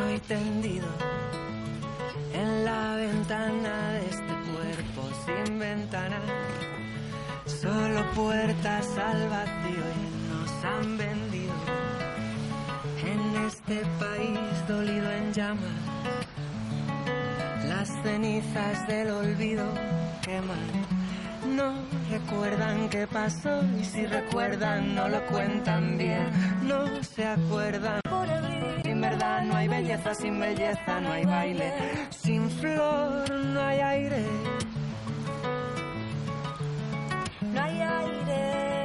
Estoy tendido en la ventana de este cuerpo sin ventana, solo puertas al vacío y nos han vendido en este país dolido en llamas. Las cenizas del olvido queman, no recuerdan qué pasó y si recuerdan no lo cuentan bien, no se acuerdan. En verdad no hay belleza, sin belleza no hay baile, sin flor no hay aire, no hay aire.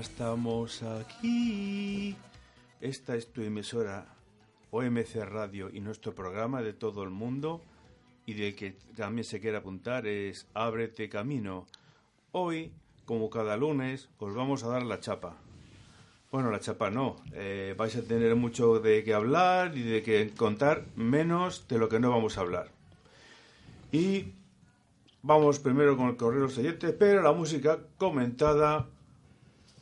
Estamos aquí. Esta es tu emisora OMC Radio y nuestro programa de todo el mundo y del que también se quiere apuntar es Ábrete Camino. Hoy, como cada lunes, os vamos a dar la chapa. Bueno, la chapa no. Vais a tener mucho de qué hablar y de qué contar, menos de lo que no vamos a hablar. Y vamos primero con el correo de los oyentes, pero la música comentada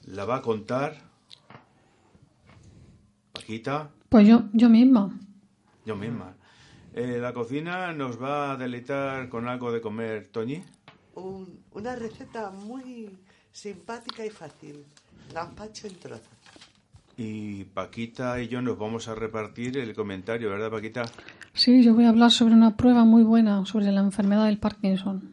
la va a contar Paquita. Pues yo misma. La cocina nos va a deleitar con algo de comer, Toñi. Una receta muy simpática y fácil, gazpacho en trozos. Y Paquita y yo nos vamos a repartir el comentario, ¿verdad, Paquita? Sí, yo voy a hablar sobre una prueba muy buena sobre la enfermedad del Parkinson.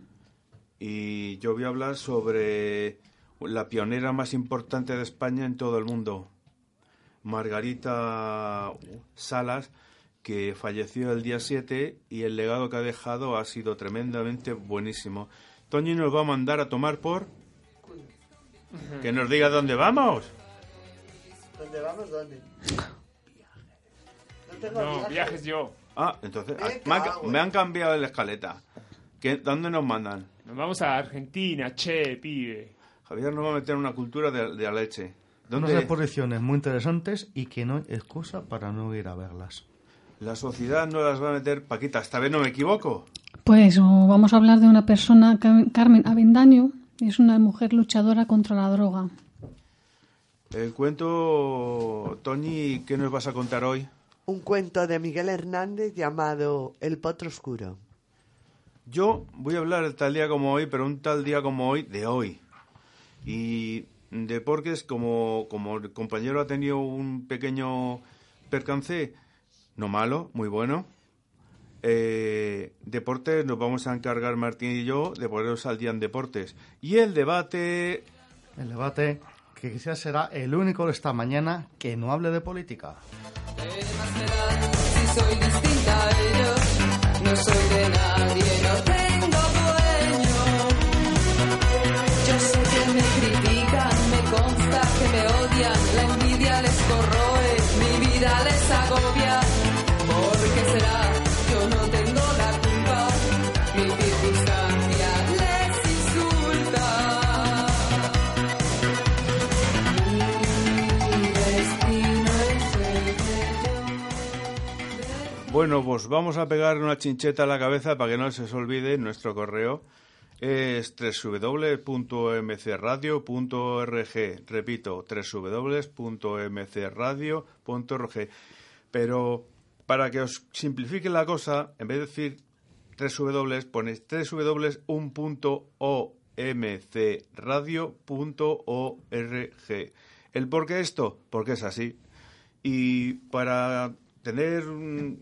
Y yo voy a hablar sobre la pionera más importante de España en todo el mundo, Margarita Salas, que falleció el día 7 y el legado que ha dejado ha sido tremendamente buenísimo. Toñi nos va a mandar a tomar por... Que nos diga dónde vamos. ¿Dónde vamos? ¿Dónde? No tengo viajes yo. Ah, entonces me han cambiado la escaleta. ¿Dónde nos mandan? Nos vamos a Argentina, che, pibe. Javier nos va a meter en una cultura de la leche. Unas exposiciones muy interesantes y que no hay excusa para no ir a verlas. La sociedad no las va a meter, Paquita, esta vez no me equivoco. Pues vamos a hablar de una persona, Carmen Avendaño, es una mujer luchadora contra la droga. El cuento, Toñi, ¿qué nos vas a contar hoy? Un cuento de Miguel Hernández llamado El Potro Oscuro. Yo voy a hablar tal día como hoy, pero un tal día como hoy de hoy. Y de Porques, como el compañero ha tenido un pequeño percance, no malo, muy bueno, deportes nos vamos a encargar Martín y yo de poneros al día en deportes. Y el debate que quizás será el único de esta mañana que no hable de política. Si soy distinta a ellos, no soy de nadie, no tengo. Me critican, me consta que me odian, la envidia les corroe, mi vida les agobia. ¿Por qué será? Yo no tengo la culpa, mi circunstancia les insulta. Mi destino es... Bueno, pues vamos a pegar una chincheta a la cabeza para que no se os olvide nuestro correo. es www.omcradio.org. Repito, www.omcradio.org. Pero para que os simplifique la cosa, en vez de decir tres w's, ponéis www.omcradio.org. ¿El por qué esto? Porque es así. Y para tener un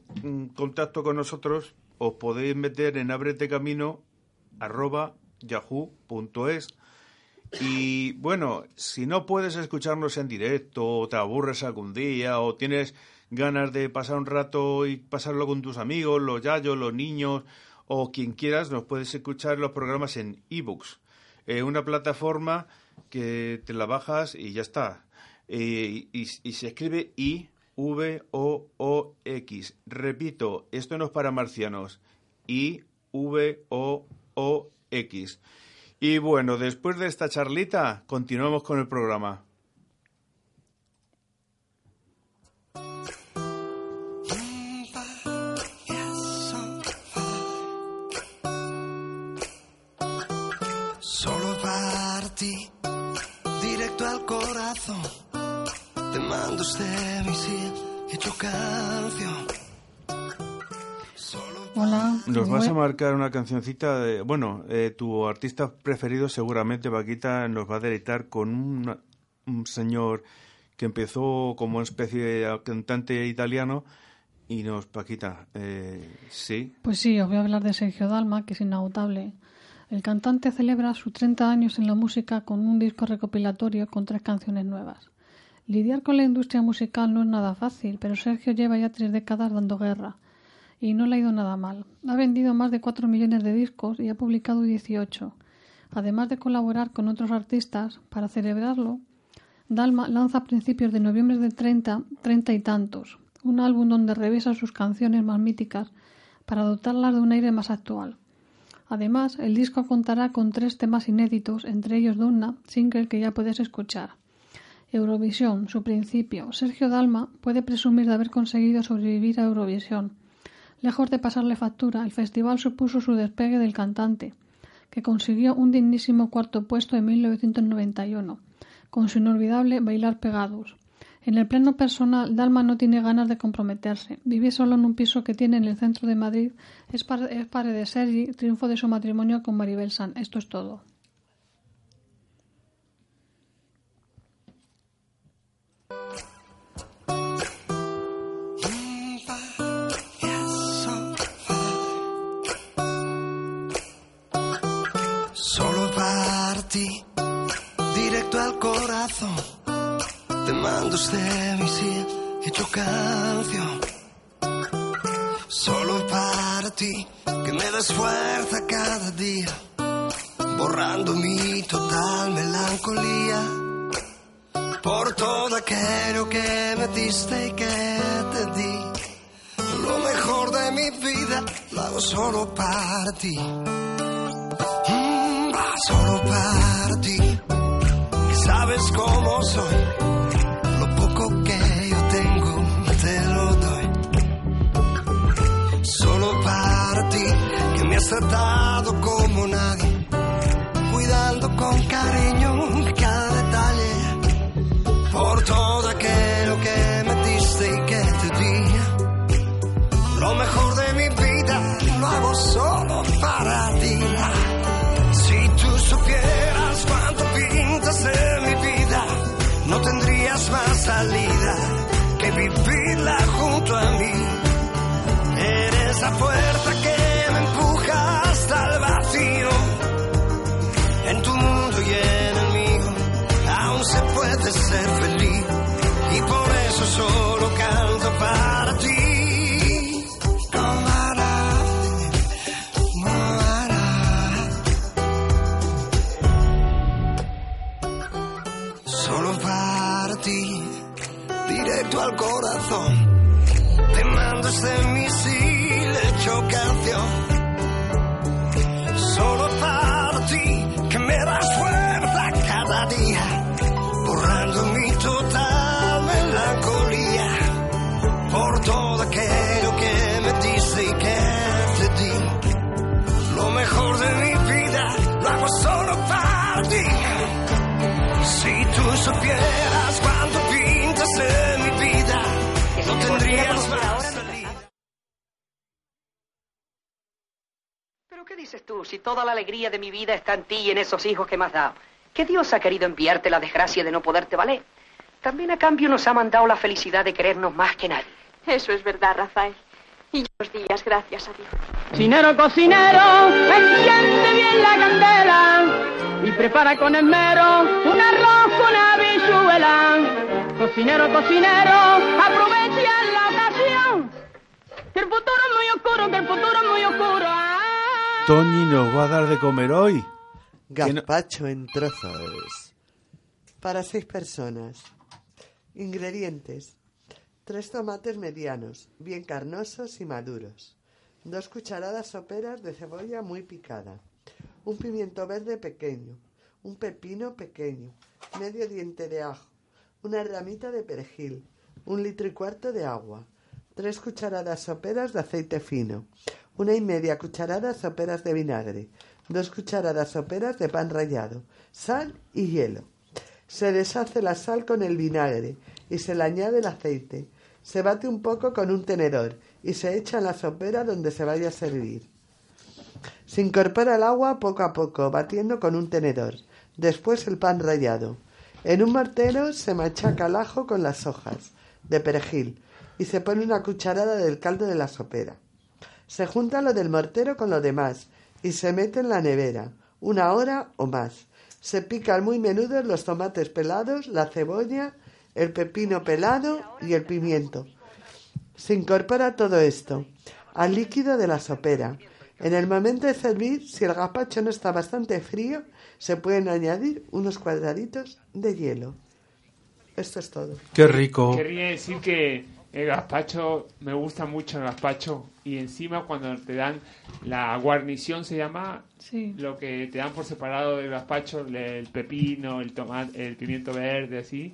contacto con nosotros, os podéis meter en abretecamino@yahoo.es. Y bueno, si no puedes escucharnos en directo, o te aburres algún día, o tienes ganas de pasar un rato y pasarlo con tus amigos, los yayos, los niños, o quien quieras, nos puedes escuchar los programas en iVoox, una plataforma que te la bajas y ya está. Y se escribe iVoox. Repito, esto no es para marcianos. iVoox. Y bueno, después de esta charlita, continuamos con el programa. Solo para ti, directo al corazón, te mando este misil hecho canción. Hola. Nos vas a marcar una cancioncita de... Bueno, tu artista preferido seguramente, Paquita, nos va a deleitar con un señor que empezó como una especie de cantante italiano. Y nos, Paquita, sí. Pues sí, os voy a hablar de Sergio Dalma, que es inagotable. El cantante celebra sus 30 años en la música con un disco recopilatorio con 3 canciones nuevas. Lidiar con la industria musical no es nada fácil, pero Sergio lleva ya 3 décadas dando guerra y no le ha ido nada mal. Ha vendido más de 4 millones de discos y ha publicado 18. Además de colaborar con otros artistas, para celebrarlo, Dalma lanza a principios de noviembre de 30 y tantos, un álbum donde revisa sus canciones más míticas para dotarlas de un aire más actual. Además, el disco contará con 3 temas inéditos, entre ellos Donna, single que ya puedes escuchar. Eurovisión, su principio. Sergio Dalma puede presumir de haber conseguido sobrevivir a Eurovisión. Lejos de pasarle factura, el festival supuso su despegue del cantante, que consiguió un dignísimo 4º puesto en 1991, con su inolvidable Bailar Pegados. En el plano personal, Dalma no tiene ganas de comprometerse. Vive solo en un piso que tiene en el centro de Madrid. Es padre de Sergi, triunfo de su matrimonio con Maribel San. Esto es todo. Solo para ti, directo al corazón. Te mando este misil hecho canción. Solo para ti, que me das fuerza cada día, borrando mi total melancolía, por todo aquello que me diste y que te di. Lo mejor de mi vida lo hago solo para ti. Solo para ti, que sabes cómo soy. Tratado como nadie, cuidando con cariño cada detalle, por todo aquello que me diste y que te di. Lo mejor de mi vida lo hago solo para ti. Si tú supieras cuánto pintas de mi vida, no tendrías más salida que vivirla junto a mí. Eres la puerta que hasta el vacío, en tu mundo y en el mío, aún se puede ser feliz, y por eso solo canto para ti. Solo para ti, directo al corazón, te mando este misil hecho canción. Solo para ti, que me das fuerza cada día, borrando mi total melancolía, por todo aquello que me diste y que te di. Lo mejor de mi vida supieras cuánto pintas en mi vida, no tendrías más salida. Pero ¿qué dices tú si toda la alegría de mi vida está en ti y en esos hijos que me has dado? Que Dios ha querido enviarte la desgracia de no poderte valer. También a cambio nos ha mandado la felicidad de querernos más que nadie. Eso es verdad, Rafael. Y los días, gracias a Dios. Cocinero, cocinero, enciende bien la candela y prepara con esmero un arroz con habichuela. Cocinero, cocinero, aprovecha la ocasión. Que el futuro es muy oscuro, que el futuro es muy oscuro. ¡Ah! Tony nos va a dar de comer hoy. Gazpacho en trozos. Para 6 personas. Ingredientes. 3 tomates medianos, bien carnosos y maduros. 2 cucharadas soperas de cebolla muy picada. 1 pimiento verde pequeño. 1 pepino pequeño. Medio diente de ajo. 1 ramita de perejil. 1,4 litros de agua. 3 cucharadas soperas de aceite fino. 1,5 cucharadas soperas de vinagre. 2 cucharadas soperas de pan rallado. Sal y hielo. Se deshace la sal con el vinagre y se le añade el aceite. Se bate un poco con un tenedor y se echa en la sopera donde se vaya a servir. Se incorpora el agua poco a poco, batiendo con un tenedor. Después el pan rallado. En un mortero se machaca el ajo con las hojas de perejil y se pone 1 cucharada del caldo de la sopera. Se junta lo del mortero con lo demás y se mete en la nevera, 1 hora o más. Se pican muy menudos los tomates pelados, la cebolla, el pepino pelado y el pimiento. Se incorpora todo esto al líquido de la sopera. En el momento de servir, si el gazpacho no está bastante frío, se pueden añadir unos cuadraditos de hielo. Esto es todo. ¡Qué rico! Querría decir que el gazpacho, me gusta mucho el gazpacho, y encima cuando te dan la guarnición, se llama, sí, lo que te dan por separado del gazpacho, el pepino, el tomate, el pimiento verde, así.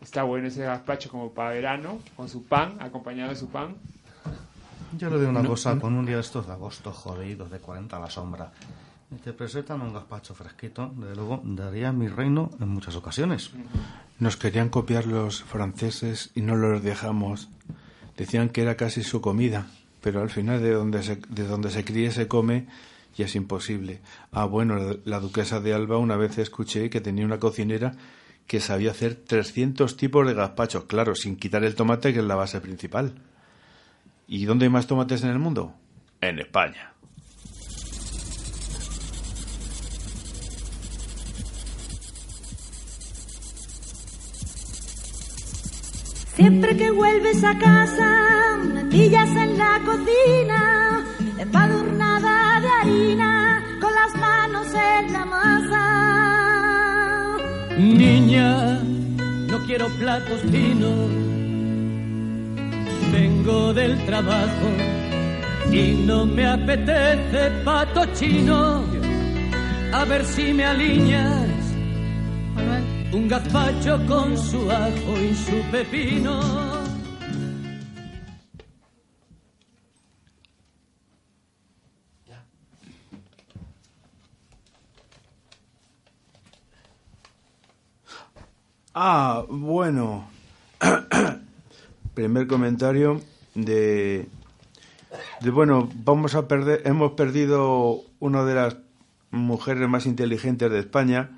Está bueno ese gazpacho como para verano, con su pan, acompañado de su pan. Yo le digo una cosa, con un día de estos de agosto jodidos de 40 a la sombra, te presentan un gazpacho fresquito, desde luego daría mi reino en muchas ocasiones. Nos querían copiar los franceses y no los dejamos. Decían que era casi su comida, pero al final de donde se cría se come y es imposible. Ah, bueno, la duquesa de Alba una vez escuché que tenía una cocinera que sabía hacer 300 tipos de gazpachos, claro, sin quitar el tomate, que es la base principal. ¿Y dónde hay más tomates en el mundo? En España. Siempre que vuelves a casa, me pillas en la cocina, empadurnada de harina, con las manos en la masa. Niña, no quiero platos finos, vengo del trabajo y no me apetece pato chino. A ver si me aliñas un gazpacho con su ajo y su pepino. Ah, bueno. Primer comentario bueno, hemos perdido una de las mujeres más inteligentes de España,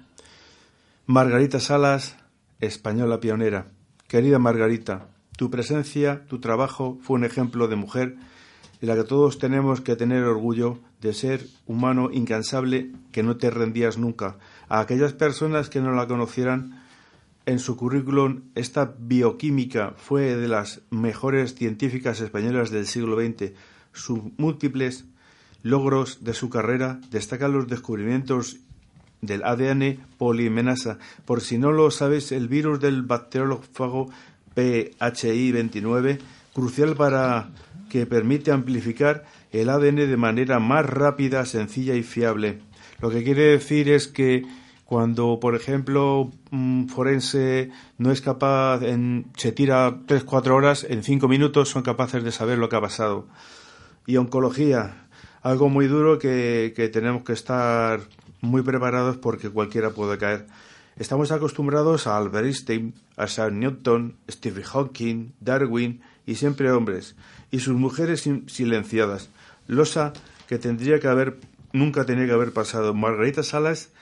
Margarita Salas, española pionera. Querida Margarita, tu presencia, tu trabajo fue un ejemplo de mujer en la que todos tenemos que tener orgullo de ser humano incansable, que no te rendías nunca. A aquellas personas que no la conocieran, en su currículum, esta bioquímica fue de las mejores científicas españolas del siglo XX. Sus múltiples logros de su carrera destacan los descubrimientos del ADN polimerasa. Por si no lo sabes, el virus del bacteriófago PHI29, crucial para que permite amplificar el ADN de manera más rápida, sencilla y fiable. Lo que quiere decir es que cuando, por ejemplo, un forense no es capaz, se tira 3-4 horas, en 5 minutos son capaces de saber lo que ha pasado. Y oncología, algo muy duro que tenemos que estar muy preparados porque cualquiera puede caer. Estamos acostumbrados a Albert Einstein, a Isaac Newton, Stephen Hawking, Darwin y siempre hombres, y sus mujeres silenciadas, losa que nunca tenía que haber pasado. Margarita Salas,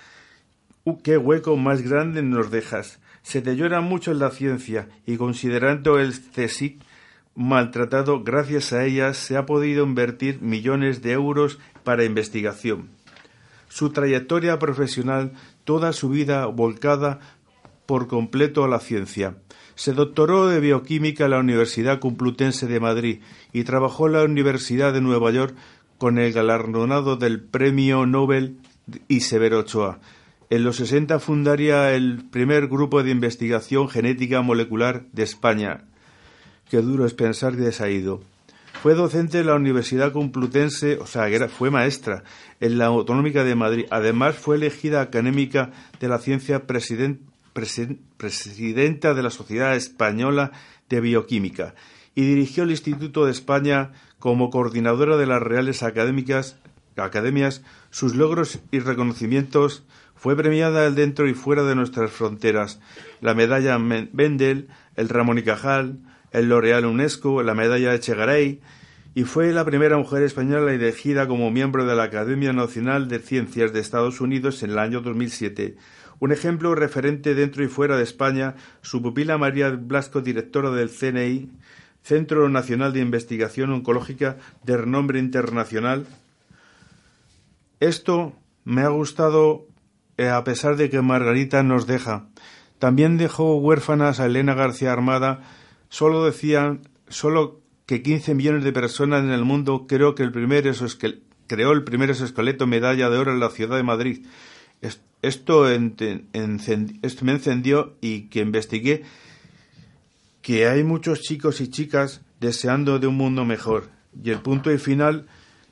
qué hueco más grande nos dejas. Se te llora mucho en la ciencia y considerando el CSIC maltratado, gracias a ella se ha podido invertir millones de euros para investigación. Su trayectoria profesional, toda su vida volcada por completo a la ciencia. Se doctoró de bioquímica en la Universidad Complutense de Madrid y trabajó en la Universidad de Nueva York con el galardonado del Premio Nobel y Severo Ochoa. En los 60 fundaría el primer grupo de investigación genética molecular de España. Qué duro es pensar que se ha ido. Fue docente en la Universidad Complutense, fue maestra en la Autonómica de Madrid. Además fue elegida académica de la ciencia, presidenta de la Sociedad Española de Bioquímica, y dirigió el Instituto de España como coordinadora de las Reales Academias. Sus logros y reconocimientos: fue premiada dentro y fuera de nuestras fronteras, la medalla Mendel, el Ramón y Cajal, el L'Oréal UNESCO, la medalla Echegaray, y fue la primera mujer española elegida como miembro de la Academia Nacional de Ciencias de Estados Unidos en el año 2007. Un ejemplo referente dentro y fuera de España, su pupila María Blasco, directora del CNI, Centro Nacional de Investigación Oncológica de renombre internacional. Esto me ha gustado a pesar de que Margarita nos deja. También dejó huérfanas a Elena García Armada. Solo que 15 millones de personas en el mundo creó el primer exoesqueleto medalla de oro en la ciudad de Madrid. Esto me encendió y que investigué que hay muchos chicos y chicas deseando de un mundo mejor. Y el punto y final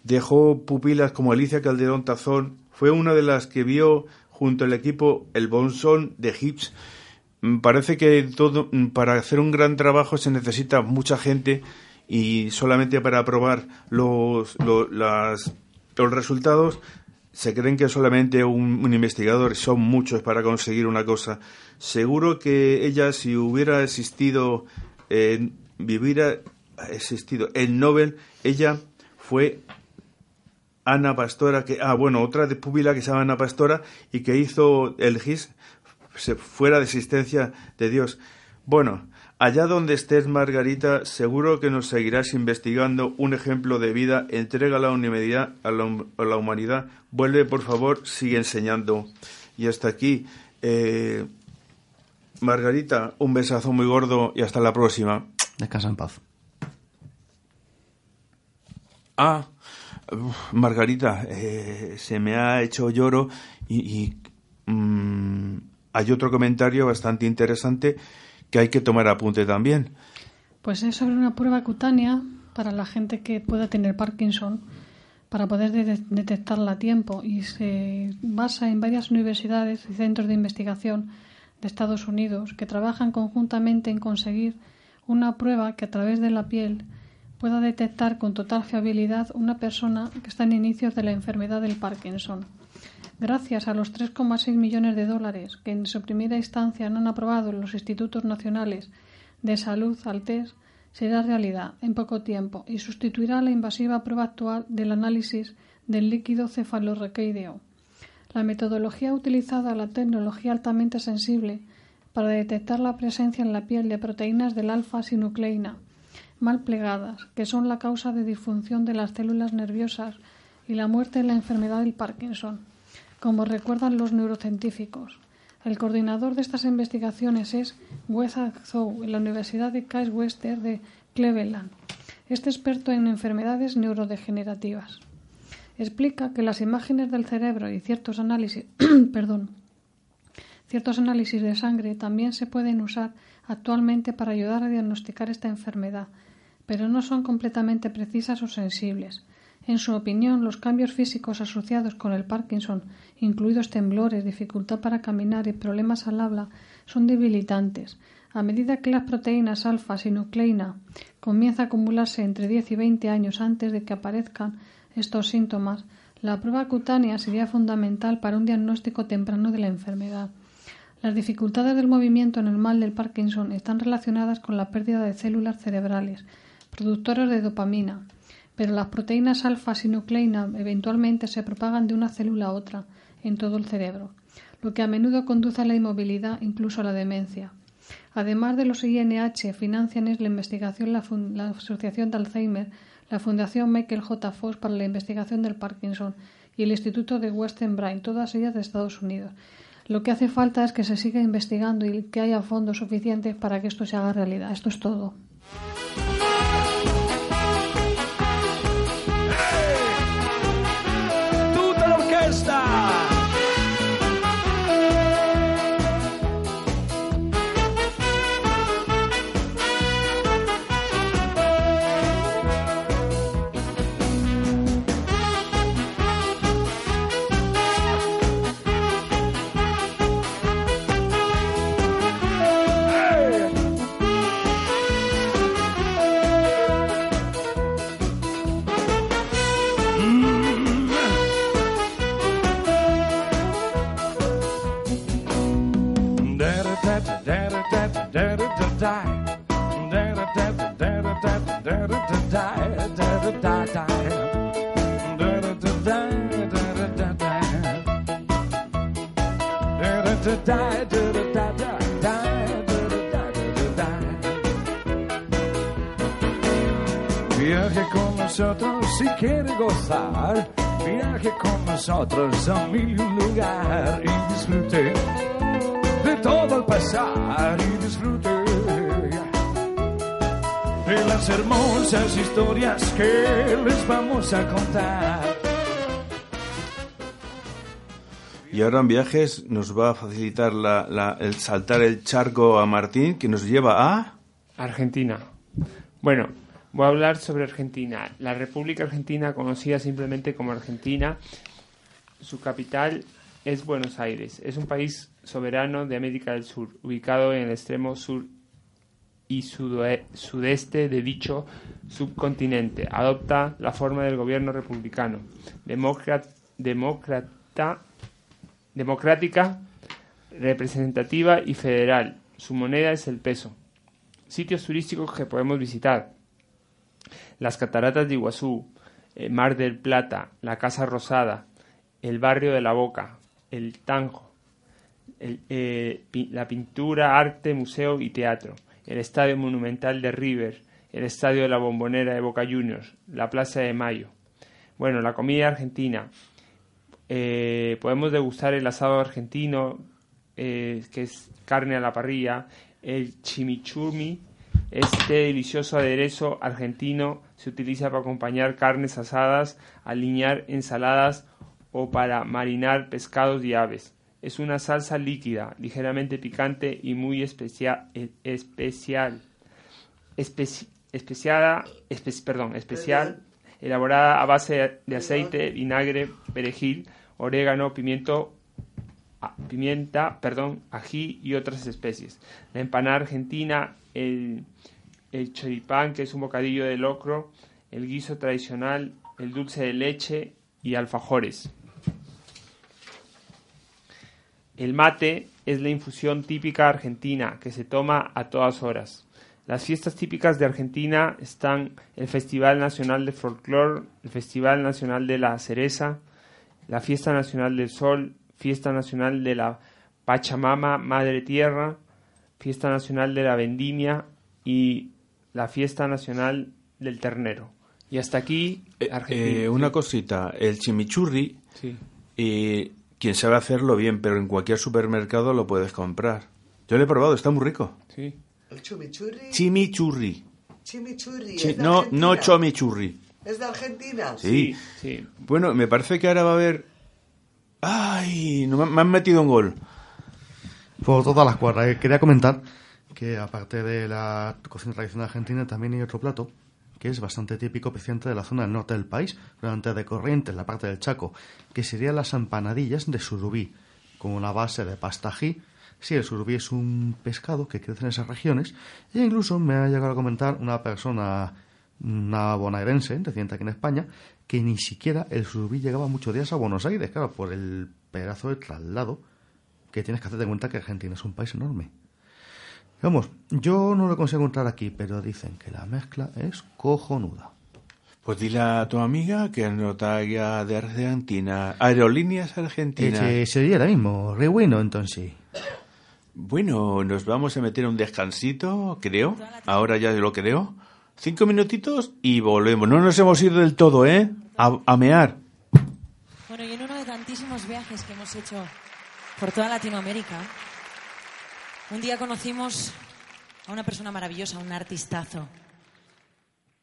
dejó pupilas como Alicia Calderón Tazón. Fue una de las que vio junto al equipo el bonsón de Hips. Parece que para hacer un gran trabajo se necesita mucha gente y solamente para aprobar los resultados se creen que solamente un investigador, son muchos para conseguir una cosa. Seguro que ella, si hubiera existido, el Nobel, ella fue Ana Pastora, otra de púbila que se llama Ana Pastora y que hizo el GIS, fuera de existencia de Dios. Bueno, allá donde estés, Margarita, seguro que nos seguirás investigando. Un ejemplo de vida, entrega a la humanidad. Vuelve, por favor, sigue enseñando. Y hasta aquí. Margarita, un besazo muy gordo y hasta la próxima. Descansa en paz. Margarita, se me ha hecho lloro y hay otro comentario bastante interesante que hay que tomar apunte también. Pues es sobre una prueba cutánea para la gente que pueda tener Parkinson para poder detectarla a tiempo, y se basa en varias universidades y centros de investigación de Estados Unidos que trabajan conjuntamente en conseguir una prueba que a través de la piel pueda detectar con total fiabilidad una persona que está en inicios de la enfermedad del Parkinson. Gracias a los 3,6 millones de dólares que en su primera instancia no han aprobado los Institutos Nacionales de Salud al test, será realidad en poco tiempo y sustituirá la invasiva prueba actual del análisis del líquido cefalorraquídeo. La metodología utilizada, la tecnología altamente sensible para detectar la presencia en la piel de proteínas del alfa sinucleína mal plegadas, que son la causa de disfunción de las células nerviosas y la muerte de la enfermedad del Parkinson. Como recuerdan los neurocientíficos, el coordinador de estas investigaciones es Guo Zhong, en la Universidad de Case Western de Cleveland. Este experto en enfermedades neurodegenerativas explica que las imágenes del cerebro y ciertos análisis de sangre también se pueden usar actualmente para ayudar a diagnosticar esta enfermedad, pero no son completamente precisas o sensibles. En su opinión, los cambios físicos asociados con el Parkinson, incluidos temblores, dificultad para caminar y problemas al habla, son debilitantes. A medida que las proteínas alfa-sinucleína comienzan a acumularse entre 10 y 20 años antes de que aparezcan estos síntomas, la prueba cutánea sería fundamental para un diagnóstico temprano de la enfermedad. Las dificultades del movimiento en el mal del Parkinson están relacionadas con la pérdida de células cerebrales, productoras de dopamina, pero las proteínas alfa sinucleína eventualmente se propagan de una célula a otra en todo el cerebro, lo que a menudo conduce a la inmovilidad, incluso a la demencia. Además de los INH, financian la investigación la Asociación de Alzheimer, la Fundación Michael J. Fox para la investigación del Parkinson y el Instituto de Western Brain, todas ellas de Estados Unidos. Lo que hace falta es que se siga investigando y que haya fondos suficientes para que esto se haga realidad. Esto es todo. ¡Hey! ¡Tuta la orquesta! Viaje con nosotros si quiere gozar, viaje con nosotros a mil un lugar y disfrute de todo el pasar y disfrute de las hermosas historias que les vamos a contar. Y ahora en viajes nos va a facilitar el saltar el charco a Martín, que nos lleva a... Argentina. Bueno, voy a hablar sobre Argentina. La República Argentina, conocida simplemente como Argentina, su capital es Buenos Aires. Es un país soberano de América del Sur, ubicado en el extremo sur y sudeste de dicho subcontinente. Adopta la forma del gobierno republicano, democrática, representativa y federal. Su moneda es el peso. Sitios turísticos que podemos visitar: las Cataratas de Iguazú, Mar del Plata, la Casa Rosada, el Barrio de la Boca, el Tango, la pintura, arte, museo y teatro, el Estadio Monumental de River, el Estadio de la Bombonera de Boca Juniors, la Plaza de Mayo. Bueno, la comida argentina. Podemos degustar el asado argentino, que es carne a la parrilla, el chimichurri. Este delicioso aderezo argentino se utiliza para acompañar carnes asadas, aliñar ensaladas o para marinar pescados y aves. Es una salsa líquida, ligeramente picante y muy especial, elaborada a base de aceite, vinagre, perejil, orégano, pimienta, ají y otras especies. La empanada argentina, el choripán, que es un bocadillo de locro, el guiso tradicional, el dulce de leche y alfajores. El mate es la infusión típica argentina que se toma a todas horas. Las fiestas típicas de Argentina están el Festival Nacional de Folclore, el Festival Nacional de la Cereza, la Fiesta Nacional del Sol, Fiesta Nacional de la Pachamama, Madre Tierra, Fiesta Nacional de la Vendimia y la Fiesta Nacional del Ternero. Y hasta aquí, Argentina. Una cosita, el chimichurri, sí. Quien sabe hacerlo bien, pero en cualquier supermercado lo puedes comprar. Yo lo he probado, está muy rico. Sí. ¿El chimichurri? Chimichurri. No chomichurri. ¿Es de Argentina? Sí. Bueno, me parece que ahora va a haber... ¡Ay! Me han metido un gol. Por todas las cuadras. Quería comentar que aparte de la cocina tradicional argentina, también hay otro plato que es bastante típico, precisamente de la zona del norte del país, durante de Corrientes, la parte del Chaco, que serían las empanadillas de surubí, con una base de pasta ají. Sí, el surubí es un pescado que crece en esas regiones, e incluso me ha llegado a comentar una persona, una bonaerense, residente aquí en España, que ni siquiera el surubí llegaba muchos días a Buenos Aires, claro, por el pedazo de traslado que tienes que hacerte cuenta que Argentina es un país enorme. Vamos, yo no lo consigo encontrar aquí, pero dicen que la mezcla es cojonuda. Pues dile a tu amiga que notaría de Argentina, Aerolíneas Argentinas. Sería ahora mismo, re bueno entonces. Bueno, nos vamos a meter un descansito, creo. Ahora ya lo creo. 5 minutitos y volvemos. No nos hemos ido del todo, ¿eh? A mear. Bueno, y en uno de tantísimos viajes que hemos hecho por toda Latinoamérica, un día conocimos a una persona maravillosa, un artistazo,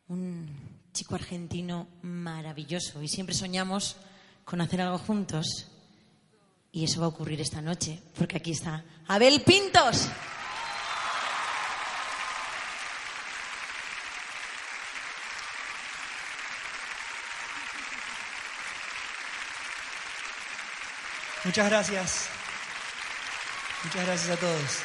un chico argentino maravilloso. Y siempre soñamos con hacer algo juntos. Y eso va a ocurrir esta noche, porque aquí está Abel Pintos. Muchas gracias. Muchas gracias a todos.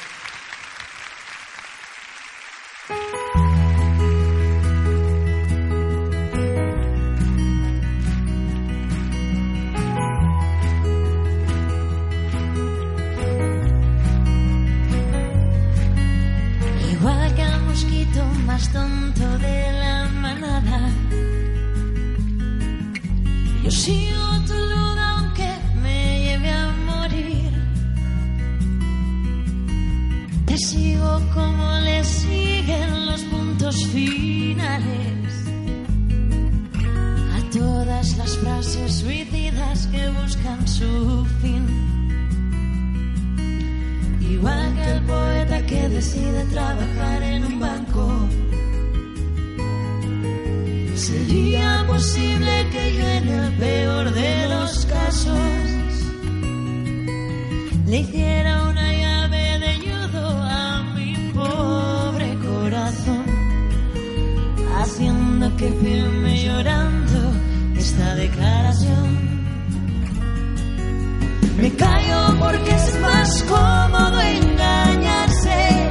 Más tonto de la manada, yo sigo tu luz aunque me lleve a morir. Te sigo como le siguen los puntos finales a todas las frases suicidas que buscan su fin. Igual que el poeta que decide trabajar en un banco, sería posible que yo en el peor de los casos le hiciera una llave de yudo a mi pobre corazón, haciendo que firme llorando esta declaración. Me callo porque es más cómodo engañarse.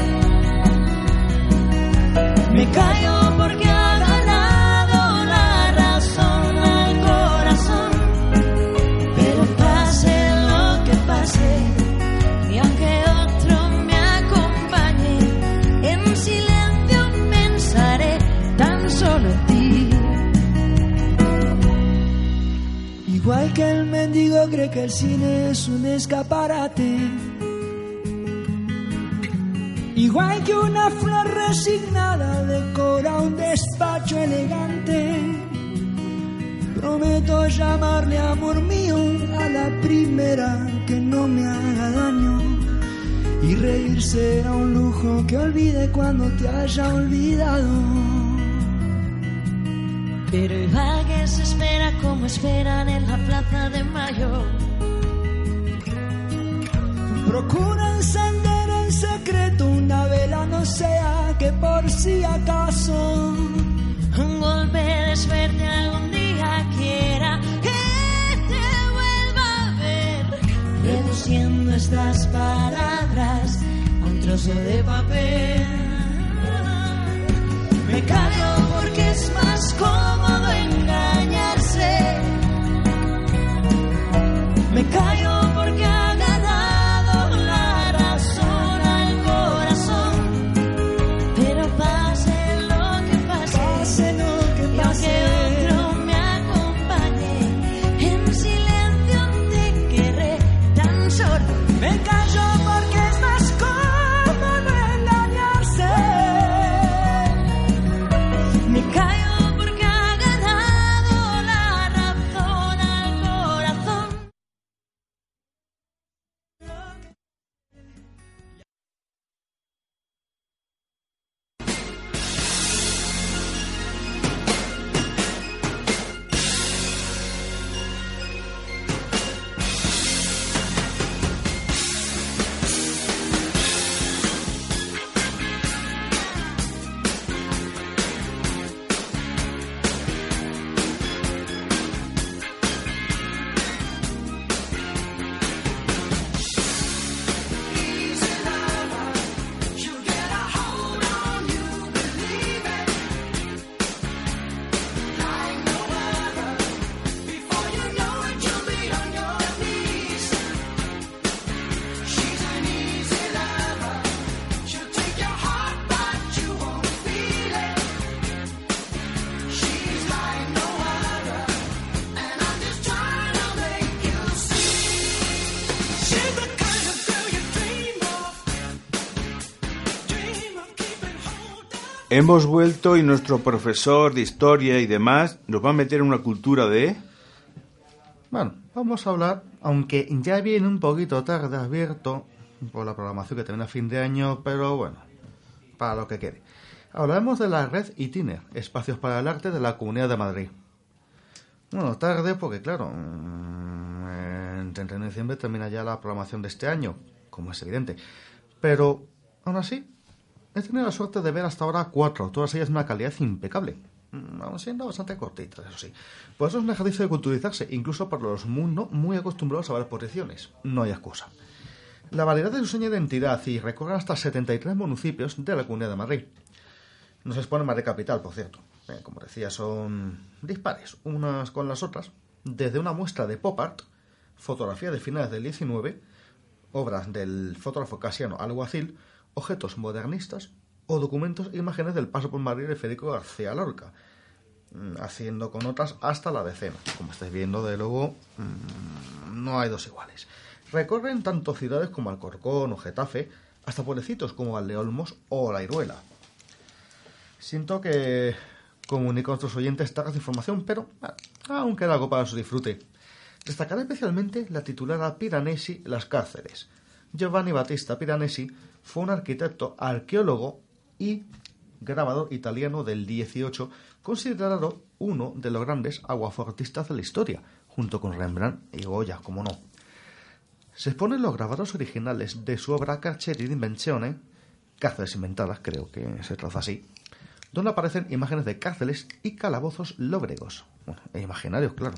Me callo porque ha ganado la razón al corazón. Pero pase lo que pase, y aunque otro me acompañe, en silencio pensaré tan solo en ti. Igual que el mendigo cree que el cine es un escaparate, igual que una flor resignada decora un despacho elegante, prometo llamarle amor mío a la primera que no me haga daño, y reír será un lujo que olvide cuando te haya olvidado. Pero igual que se espera como esperan en la Plaza de Mayo, procura encender en secreto una vela, no sea que por si acaso un golpe de suerte algún día quiera que te vuelva a ver, reduciendo estas palabras a un trozo de papel. Me callo porque es más cómodo engañarse. Me callo porque ha ganado la razón al corazón. Pero pase lo que pase, pase lo que pase, y aunque otro me acompañe, en silencio te querré tan solo. Me callo porque es más cómodo engañarse. Hemos vuelto y nuestro profesor de historia y demás nos va a meter en una cultura de... Bueno, vamos a hablar, aunque ya viene un poquito tarde, abierto por la programación que termina a fin de año, pero bueno, para lo que quede. Hablamos de la Red Itiner, Espacios para el Arte de la Comunidad de Madrid. Bueno, tarde porque claro, en 31 de diciembre termina ya la programación de este año, como es evidente. Pero, aún así, he tenido la suerte de ver hasta ahora 4, todas ellas de una calidad impecable. Aún siendo bastante cortitas, eso sí. Por eso es un ejercicio de culturizarse, incluso para los muy acostumbrados a ver exposiciones. No hay excusa. La variedad de su seña de identidad y recorren hasta 73 municipios de la Comunidad de Madrid. No se expone Madrid Capital, por cierto. Como decía, son dispares unas con las otras, desde una muestra de pop art, fotografía de finales del XIX, obras del fotógrafo Casiano Alguacil, objetos modernistas o documentos e imágenes del paso por Madrid de Federico García Lorca, haciendo con otras hasta la decena. Como estáis viendo, de luego, no hay dos iguales. Recorren tanto ciudades como Alcorcón o Getafe, hasta pueblecitos como Valdeolmos o La Iruela. Siento que comunico a nuestros oyentes tagas de información, pero aún queda algo para su disfrute. Destacará especialmente la titulada Piranesi, las cárceles. Giovanni Battista Piranesi fue un arquitecto, arqueólogo y grabador italiano del 18, considerado uno de los grandes aguafortistas de la historia, junto con Rembrandt y Goya, como no. Se exponen los grabados originales de su obra Carceri d'Invenzione, cárceles inventadas, creo que se traza así, donde aparecen imágenes de cárceles y calabozos lóbregos, bueno, e imaginarios, claro.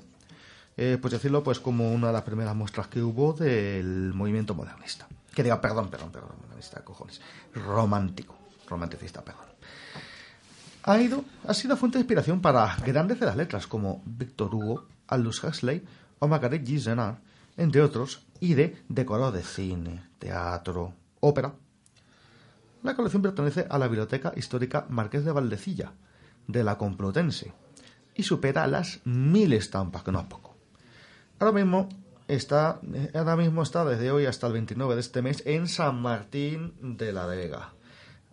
Pues decirlo pues como una de las primeras muestras que hubo del movimiento modernista. Que diga, perdón, modernista, cojones. Romanticista, perdón. Ha sido fuente de inspiración para grandes de las letras como Víctor Hugo, Aldous Huxley o Marguerite Yourcenar, entre otros, y de decorado de cine, teatro, ópera. La colección pertenece a la Biblioteca Histórica Marqués de Valdecilla, de la Complutense, y supera las 1000 estampas, que no es poco. Ahora mismo está desde hoy hasta el 29 de este mes en San Martín de la Vega.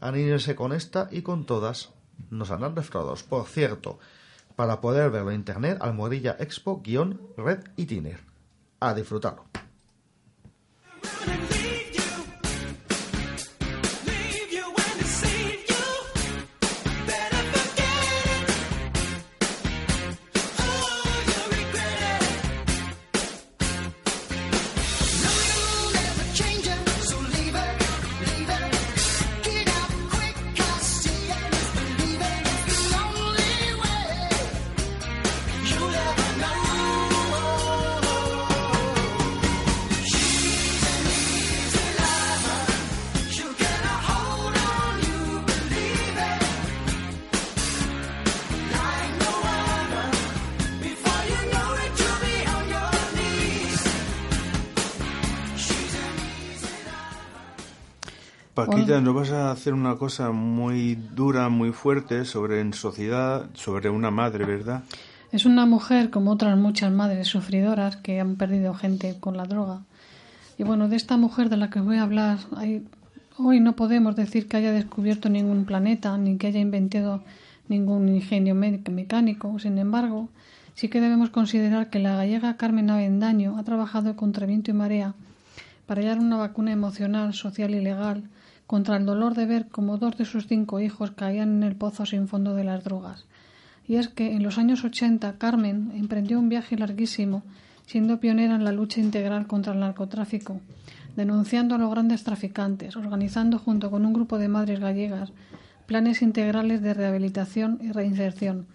Anímense con esta y con todas, nos andan defraudados. Por cierto, para poder verlo en internet, almohadilla expo-red itiner. A disfrutarlo. Paquita, nos vas a hacer una cosa muy dura, muy fuerte sobre en sociedad, sobre una madre, ¿verdad? Es una mujer, como otras muchas madres sufridoras que han perdido gente con la droga. Y bueno, de esta mujer de la que voy a hablar, hoy no podemos decir que haya descubierto ningún planeta, ni que haya inventado ningún ingenio mecánico. Sin embargo, sí que debemos considerar que la gallega Carmen Avendaño ha trabajado contra viento y marea para hallar una vacuna emocional, social y legal contra el dolor de ver cómo 2 de sus 5 hijos caían en el pozo sin fondo de las drogas. Y es que en los años 80 Carmen emprendió un viaje larguísimo, siendo pionera en la lucha integral contra el narcotráfico, denunciando a los grandes traficantes, organizando junto con un grupo de madres gallegas planes integrales de rehabilitación y reinserción,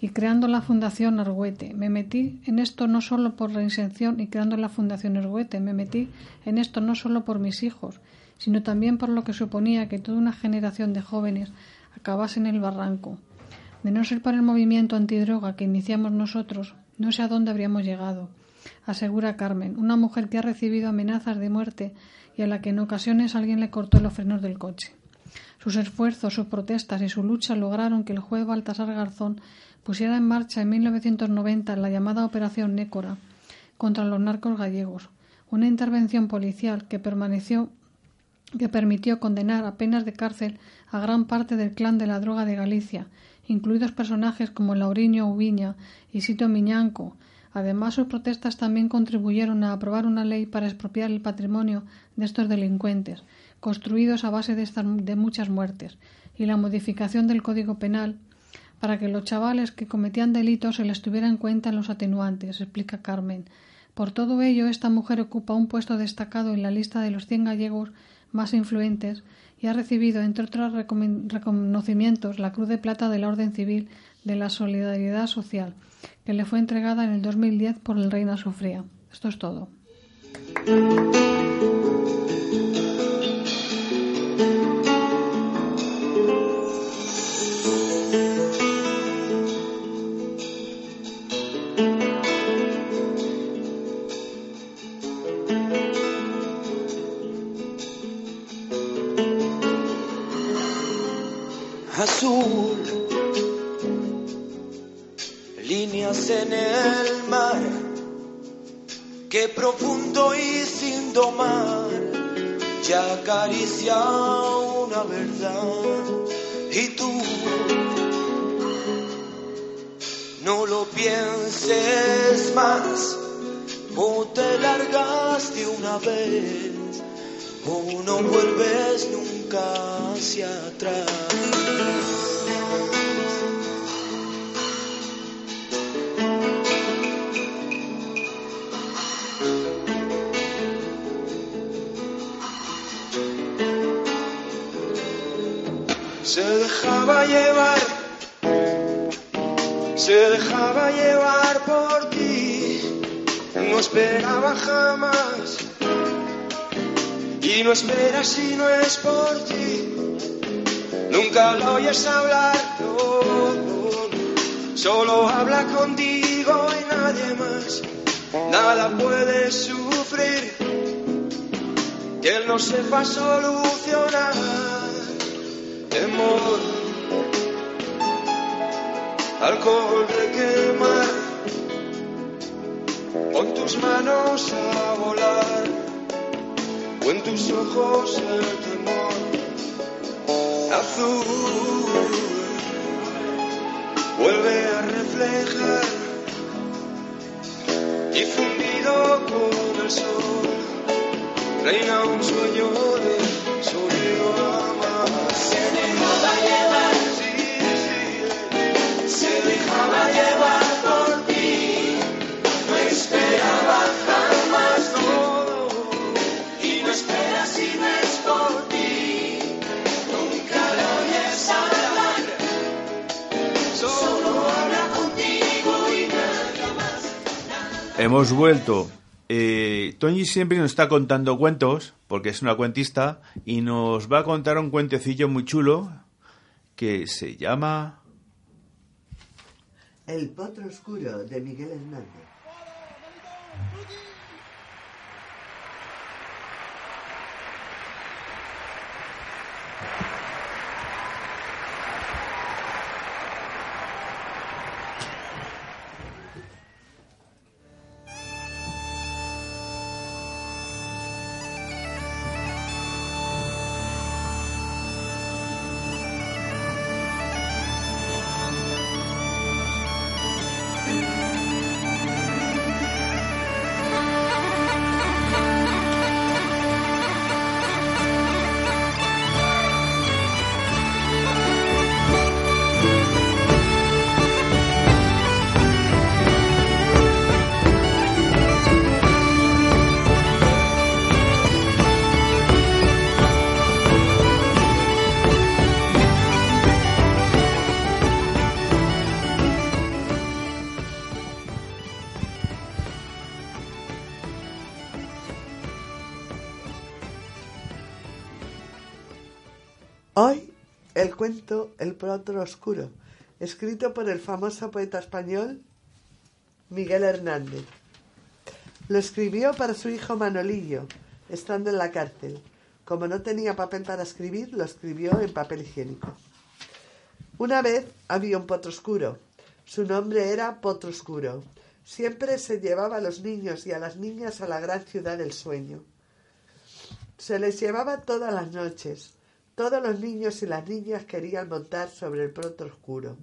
y creando la Fundación Érguete. Me metí en esto no solo por mis hijos, sino también por lo que suponía que toda una generación de jóvenes acabase en el barranco. De no ser por el movimiento antidroga que iniciamos nosotros, no sé a dónde habríamos llegado, asegura Carmen, una mujer que ha recibido amenazas de muerte y a la que en ocasiones alguien le cortó los frenos del coche. Sus esfuerzos, sus protestas y su lucha lograron que el juez Baltasar Garzón pusiera en marcha en 1990 la llamada Operación Nécora contra los narcos gallegos, una intervención policial que permaneció que permitió condenar a penas de cárcel a gran parte del clan de la droga de Galicia, incluidos personajes como Lauriño Ubiña y Sito Miñanco. Además, sus protestas también contribuyeron a aprobar una ley para expropiar el patrimonio de estos delincuentes, construidos a base de muchas muertes, y la modificación del Código Penal para que los chavales que cometían delitos se les tuviera en cuenta en los atenuantes, explica Carmen. Por todo ello, esta mujer ocupa un puesto destacado en la lista de los 100 gallegos más influentes y ha recibido, entre otros reconocimientos, la Cruz de Plata de la Orden Civil de la Solidaridad Social, que le fue entregada en el 2010 por el rey Nasufría. Esto es todo. Azul, líneas en el mar, que profundo y sin domar, ya acaricia una verdad. Y tú, no lo pienses más, o te largas de una vez, o no vuelves nunca hacia atrás. Se dejaba llevar por ti, no esperaba jamás, y no espera si no es por ti, nunca lo oyes hablar, no. Solo habla contigo y nadie más, nada puede sufrir, que él no sepa solucionar, temor. Alcohol de quemar, pon tus manos a volar, o en tus ojos el temor azul vuelve a reflejar, y fundido con el sol reina un sueño de soleo amar. Se dejaba llevar. Se dejaba llevar por ti, no esperaba jamás, no, y no espera si no es por ti, nunca lo oyes hablar, solo habla contigo y nadie más. Hemos vuelto. Toñi siempre nos está contando cuentos, porque es una cuentista, y nos va a contar un cuentecillo muy chulo que se llama... El potro oscuro, de Miguel Hernández. El cuento El potro oscuro, escrito por el famoso poeta español Miguel Hernández. Lo escribió para su hijo Manolillo, estando en la cárcel. Como no tenía papel para escribir, lo escribió en papel higiénico. Una vez había un potro oscuro. Su nombre era Potro Oscuro. Siempre se llevaba a los niños y a las niñas a la gran ciudad del sueño. Se les llevaba todas las noches. Todos los niños y las niñas querían montar sobre el pronto oscuro.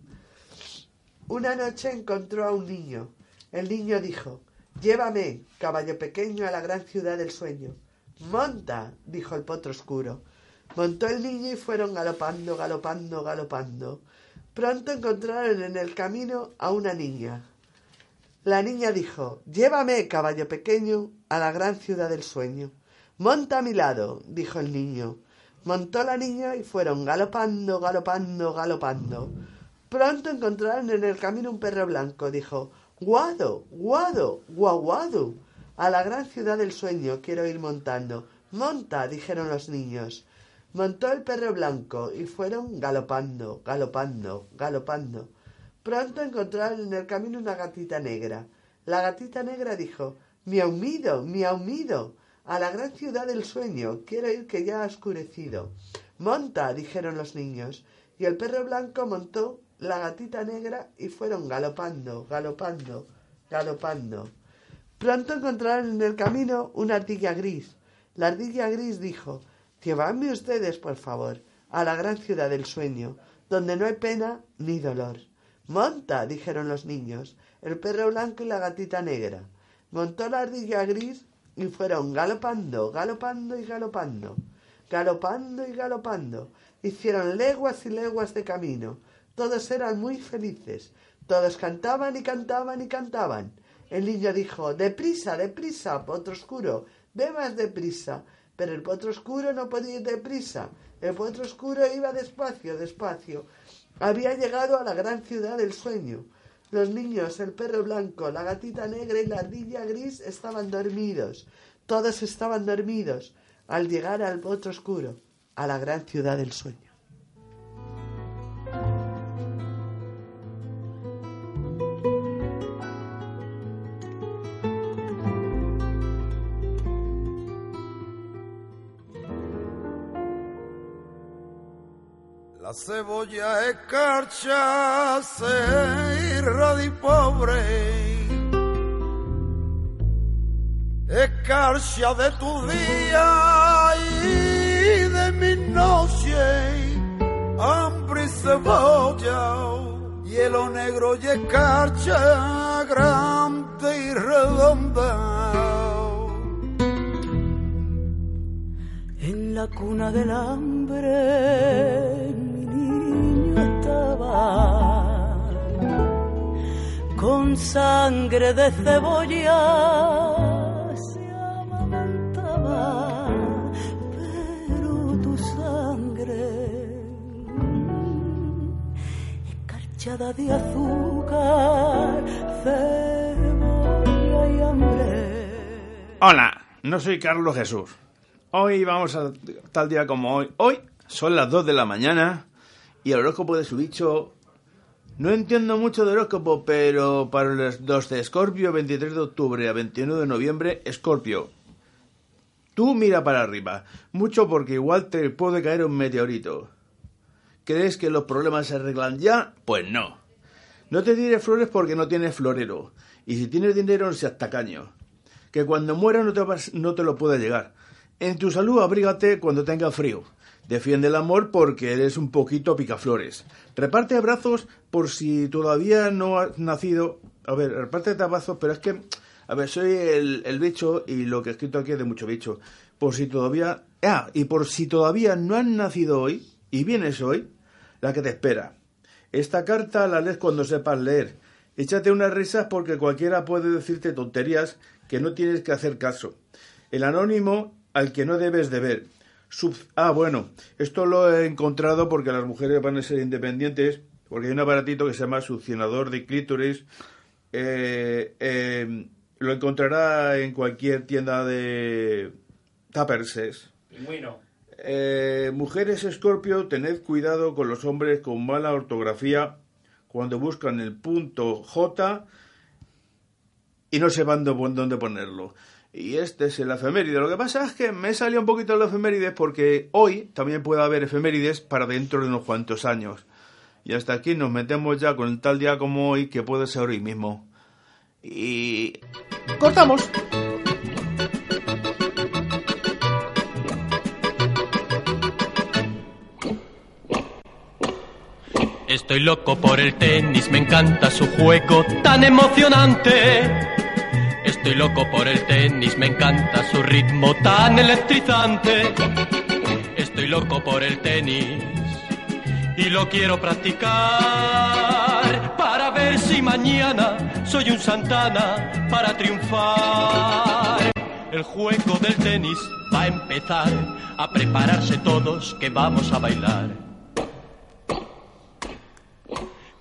Una noche encontró a un niño. El niño dijo: «Llévame, caballo pequeño, a la gran ciudad del sueño». «¡Monta!», dijo el potro oscuro. Montó el niño y fueron galopando, galopando, galopando. Pronto encontraron en el camino a una niña. La niña dijo: «Llévame, caballo pequeño, a la gran ciudad del sueño». «Monta a mi lado», dijo el niño. Montó la niña y fueron galopando, galopando, galopando. Pronto encontraron en el camino un perro blanco. Dijo: «Guado, guado, guaguado, a la gran ciudad del sueño quiero ir montando». «Monta», dijeron los niños. Montó el perro blanco y fueron galopando, galopando, galopando. Pronto encontraron en el camino una gatita negra. La gatita negra dijo: miau mido, a la gran ciudad del sueño, quiero ir que ya ha oscurecido». «Monta», dijeron los niños. Y el perro blanco montó la gatita negra y fueron galopando, galopando, galopando. Pronto encontraron en el camino una ardilla gris. La ardilla gris dijo: «Llévame ustedes, por favor, a la gran ciudad del sueño, donde no hay pena ni dolor». «Monta», dijeron los niños, el perro blanco y la gatita negra. Montó la ardilla gris y fueron galopando, galopando y galopando. Galopando y galopando. Hicieron leguas y leguas de camino. Todos eran muy felices. Todos cantaban y cantaban y cantaban. El niño dijo: «Deprisa, deprisa, potro oscuro, ve más deprisa». Pero el potro oscuro no podía ir deprisa. El potro oscuro iba despacio, despacio. Había llegado a la gran ciudad del sueño. Los niños, el perro blanco, la gatita negra y la ardilla gris estaban dormidos. Todos estaban dormidos al llegar al potro oscuro, a la gran ciudad del sueño. La cebolla escarcha se irradió pobre, escarcha de tu día y de mi noche, hambre y cebolla, hielo negro y escarcha grande y redonda. En la cuna del hambre con sangre de cebolla se amamantaba, pero tu sangre escarchada de azúcar, cebolla y hambre. Hola, no soy Carlos Jesús. Hoy vamos a tal día como hoy. Hoy son las 2 de la mañana. Y el horóscopo de su bicho... No entiendo mucho de horóscopo, pero para los de Escorpio, 23 de octubre a 21 de noviembre, Escorpio. Tú mira para arriba, mucho porque igual te puede caer un meteorito. ¿Crees que los problemas se arreglan ya? Pues no. No te tires flores porque no tienes florero. Y si tienes dinero, no seas tacaño. Que cuando mueras no te lo puede llegar. En tu salud, abrígate cuando tengas frío. Defiende el amor porque eres un poquito picaflores. Reparte abrazos por si todavía no has nacido. A ver, repártete abrazos, pero es que... A ver, soy el bicho y lo que he escrito aquí es de mucho bicho. Por si todavía... Ah, y por si todavía no has nacido hoy, y vienes hoy, la que te espera. Esta carta la lees cuando sepas leer. Échate unas risas porque cualquiera puede decirte tonterías que no tienes que hacer caso. El anónimo al que no debes de ver. Bueno, esto lo he encontrado porque las mujeres van a ser independientes, porque hay un aparatito que se llama succionador de clítoris. Lo encontrará en cualquier tienda de Tupperwares. Pingüino. Mujeres Escorpio, tened cuidado con los hombres con mala ortografía cuando buscan el punto J y no se van dónde ponerlo. Y este es el efeméride. Lo que pasa es que me salió un poquito los efemérides porque hoy también puede haber efemérides para dentro de unos cuantos años. Y hasta aquí nos metemos ya con tal día como hoy, que puede ser hoy mismo. Y... ¡cortamos! Estoy loco por el tenis, me encanta su juego tan emocionante. Estoy loco por el tenis, me encanta su ritmo tan electrizante. Estoy loco por el tenis y lo quiero practicar para ver si mañana soy un Santana para triunfar. El juego del tenis va a empezar, a prepararse todos que vamos a bailar.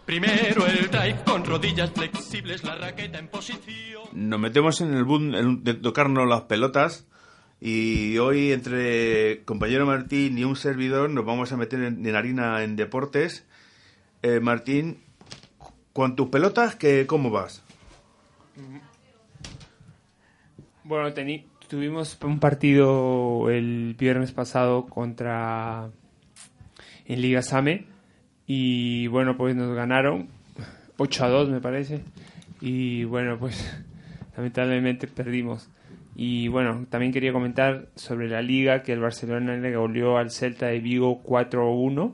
Primero el drive con rodillas flexibles, la raqueta en posición. Nos metemos en el boom de tocarnos las pelotas y hoy entre compañero Martín y un servidor nos vamos a meter en harina en deportes. Martín, con tus pelotas, ¿cómo vas? Bueno, tuvimos un partido el viernes pasado contra en Liga Same. Y bueno, pues nos ganaron 8-2 me parece. Y bueno, pues lamentablemente perdimos. Y bueno, también quería comentar sobre la Liga, que el Barcelona le goleó al Celta de Vigo 4-1.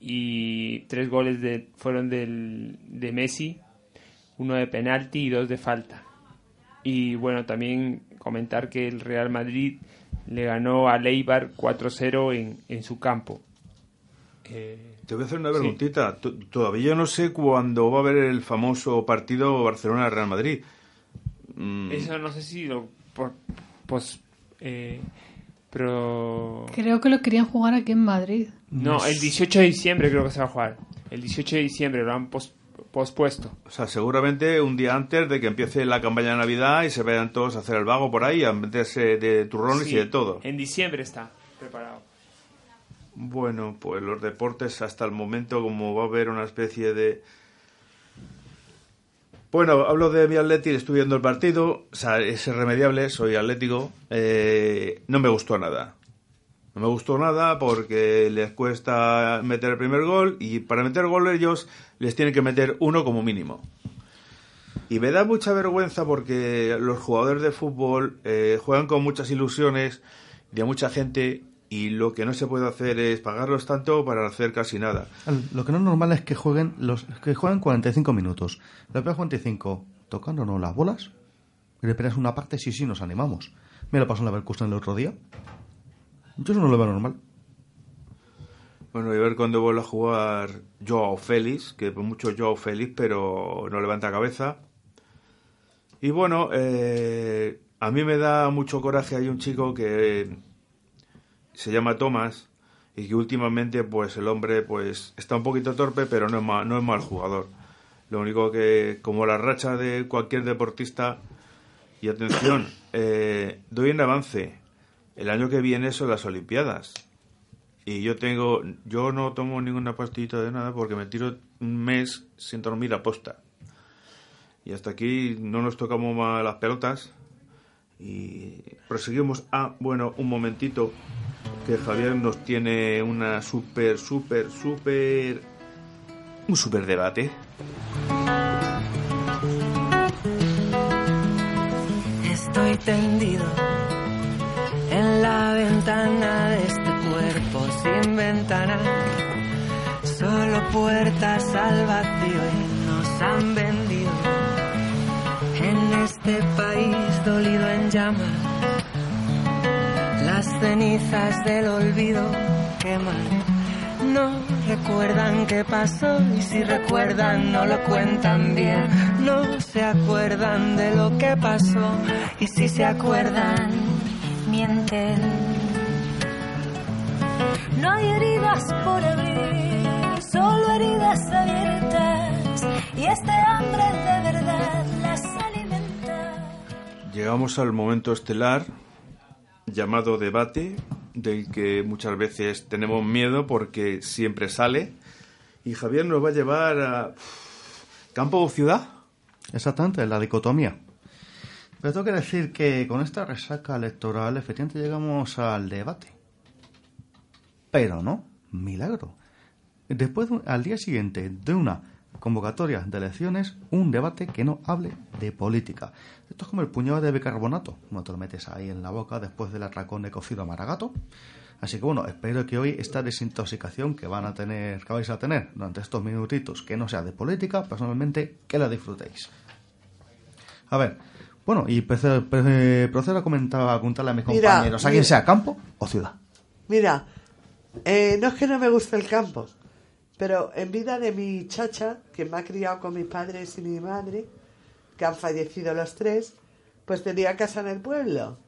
Y 3 goles fueron de Messi, 1 de penalti y 2 de falta. Y bueno, también comentar que el Real Madrid le ganó al Eibar 4-0 en su campo. Te voy a hacer una preguntita. Sí. Todavía no sé cuándo va a haber el famoso partido Barcelona-Real Madrid. Eso no sé si lo... pero... Creo que lo querían jugar aquí en Madrid. No, el 18 de diciembre creo que se va a jugar. El 18 de diciembre lo han pospuesto. O sea, seguramente un día antes de que empiece la campaña de Navidad y se vayan todos a hacer el vago por ahí, a meterse de turrones, sí, y de todo. En diciembre está preparado. Bueno, pues los deportes hasta el momento, como va a haber una especie de... Bueno, hablo de mi Atleti, estuve viendo el partido, o sea, es irremediable, soy atlético, no me gustó nada. No me gustó nada porque les cuesta meter el primer gol y para meter gol ellos les tienen que meter uno como mínimo. Y me da mucha vergüenza porque los jugadores de fútbol juegan con muchas ilusiones de mucha gente... Y lo que no se puede hacer es pagarlos tanto para hacer casi nada. Lo que no es normal es que jueguen 45 minutos. Los primeros 45, tocándonos las bolas. Y le pegas una parte, sí, nos animamos. Me lo pasó en la Leverkusen el otro día. Yo eso no lo veo normal. Bueno, y a ver cuándo vuelve a jugar Joao Félix, que por mucho Joao Félix, pero no levanta cabeza. Y bueno, a mí me da mucho coraje. Hay un chico que... se llama Tomás y que últimamente pues el hombre pues está un poquito torpe, pero no es mal jugador. Lo único que, como la racha de cualquier deportista, y atención, doy un avance, el año que viene son las Olimpiadas y yo no tomo ninguna pastillita de nada porque me tiro un mes sin dormir a posta y hasta aquí no nos tocamos más las pelotas. Y proseguimos un momentito, que Javier nos tiene una super debate. Estoy tendido en la ventana de este cuerpo sin ventana, solo puertas al vacío y nos han vendido en este país dolido en llamas. Las cenizas del olvido queman, no recuerdan qué pasó y si recuerdan no lo cuentan bien, no se acuerdan de lo que pasó y si se acuerdan mienten. No hay heridas por abrir, solo heridas abiertas y este hambre de verdad las alimenta. Llegamos al momento estelar llamado debate, del que muchas veces tenemos miedo porque siempre sale, y Javier nos va a llevar a campo o ciudad. Exactamente, la dicotomía. Pero tengo que decir que con esta resaca electoral efectivamente llegamos al debate, pero no, milagro, después al día siguiente de una convocatoria de elecciones, un debate que no hable de política. Esto es como el puñado de bicarbonato, como te lo metes ahí en la boca después del atracón de cocido a Maragato. Así que bueno, espero que hoy esta desintoxicación que vais a tener durante estos minutitos, que no sea de política, personalmente, que la disfrutéis. A ver, bueno, y procedo a contarle a mis compañeros, a quien sea, campo o ciudad. Mira, no es que no me guste el campo, pero en vida de mi chacha, que me ha criado con mis padres y mi madre, que han fallecido los tres, pues tenía casa en el pueblo.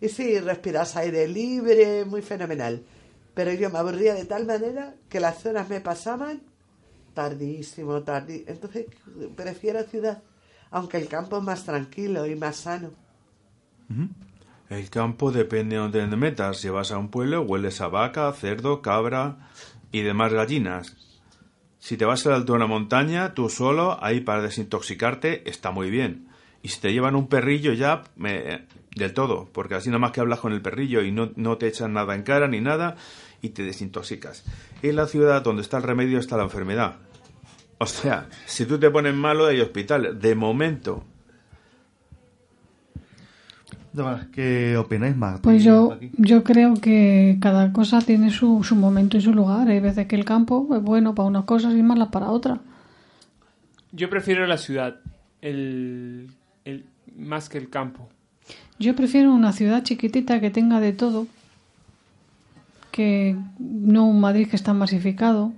Y sí, respiras aire libre, muy fenomenal. Pero yo me aburría de tal manera que las horas me pasaban tardísimo. Entonces prefiero ciudad, aunque el campo es más tranquilo y más sano. El campo depende de donde te metas. Si vas a un pueblo, hueles a vaca, cerdo, cabra y demás gallinas. Si te vas a la altura de una montaña, tú solo, ahí para desintoxicarte, está muy bien. Y si te llevan un perrillo ya, del todo, porque así nada más que hablas con el perrillo y no te echan nada en cara ni nada y te desintoxicas. En la ciudad, donde está el remedio, está la enfermedad. O sea, si tú te pones malo, hay hospitales. De momento. ¿Qué opináis más? Pues yo creo que cada cosa tiene su momento y su lugar. Hay veces que el campo es bueno para unas cosas y malas para otras. Yo prefiero la ciudad más que el campo. Yo prefiero una ciudad chiquitita que tenga de todo, que no un Madrid que está masificado.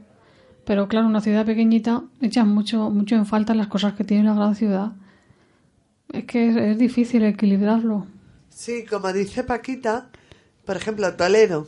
Pero claro, una ciudad pequeñita echas mucho en falta las cosas que tiene una gran ciudad. Es que es difícil equilibrarlo. Sí, como dice Paquita, por ejemplo, Toledo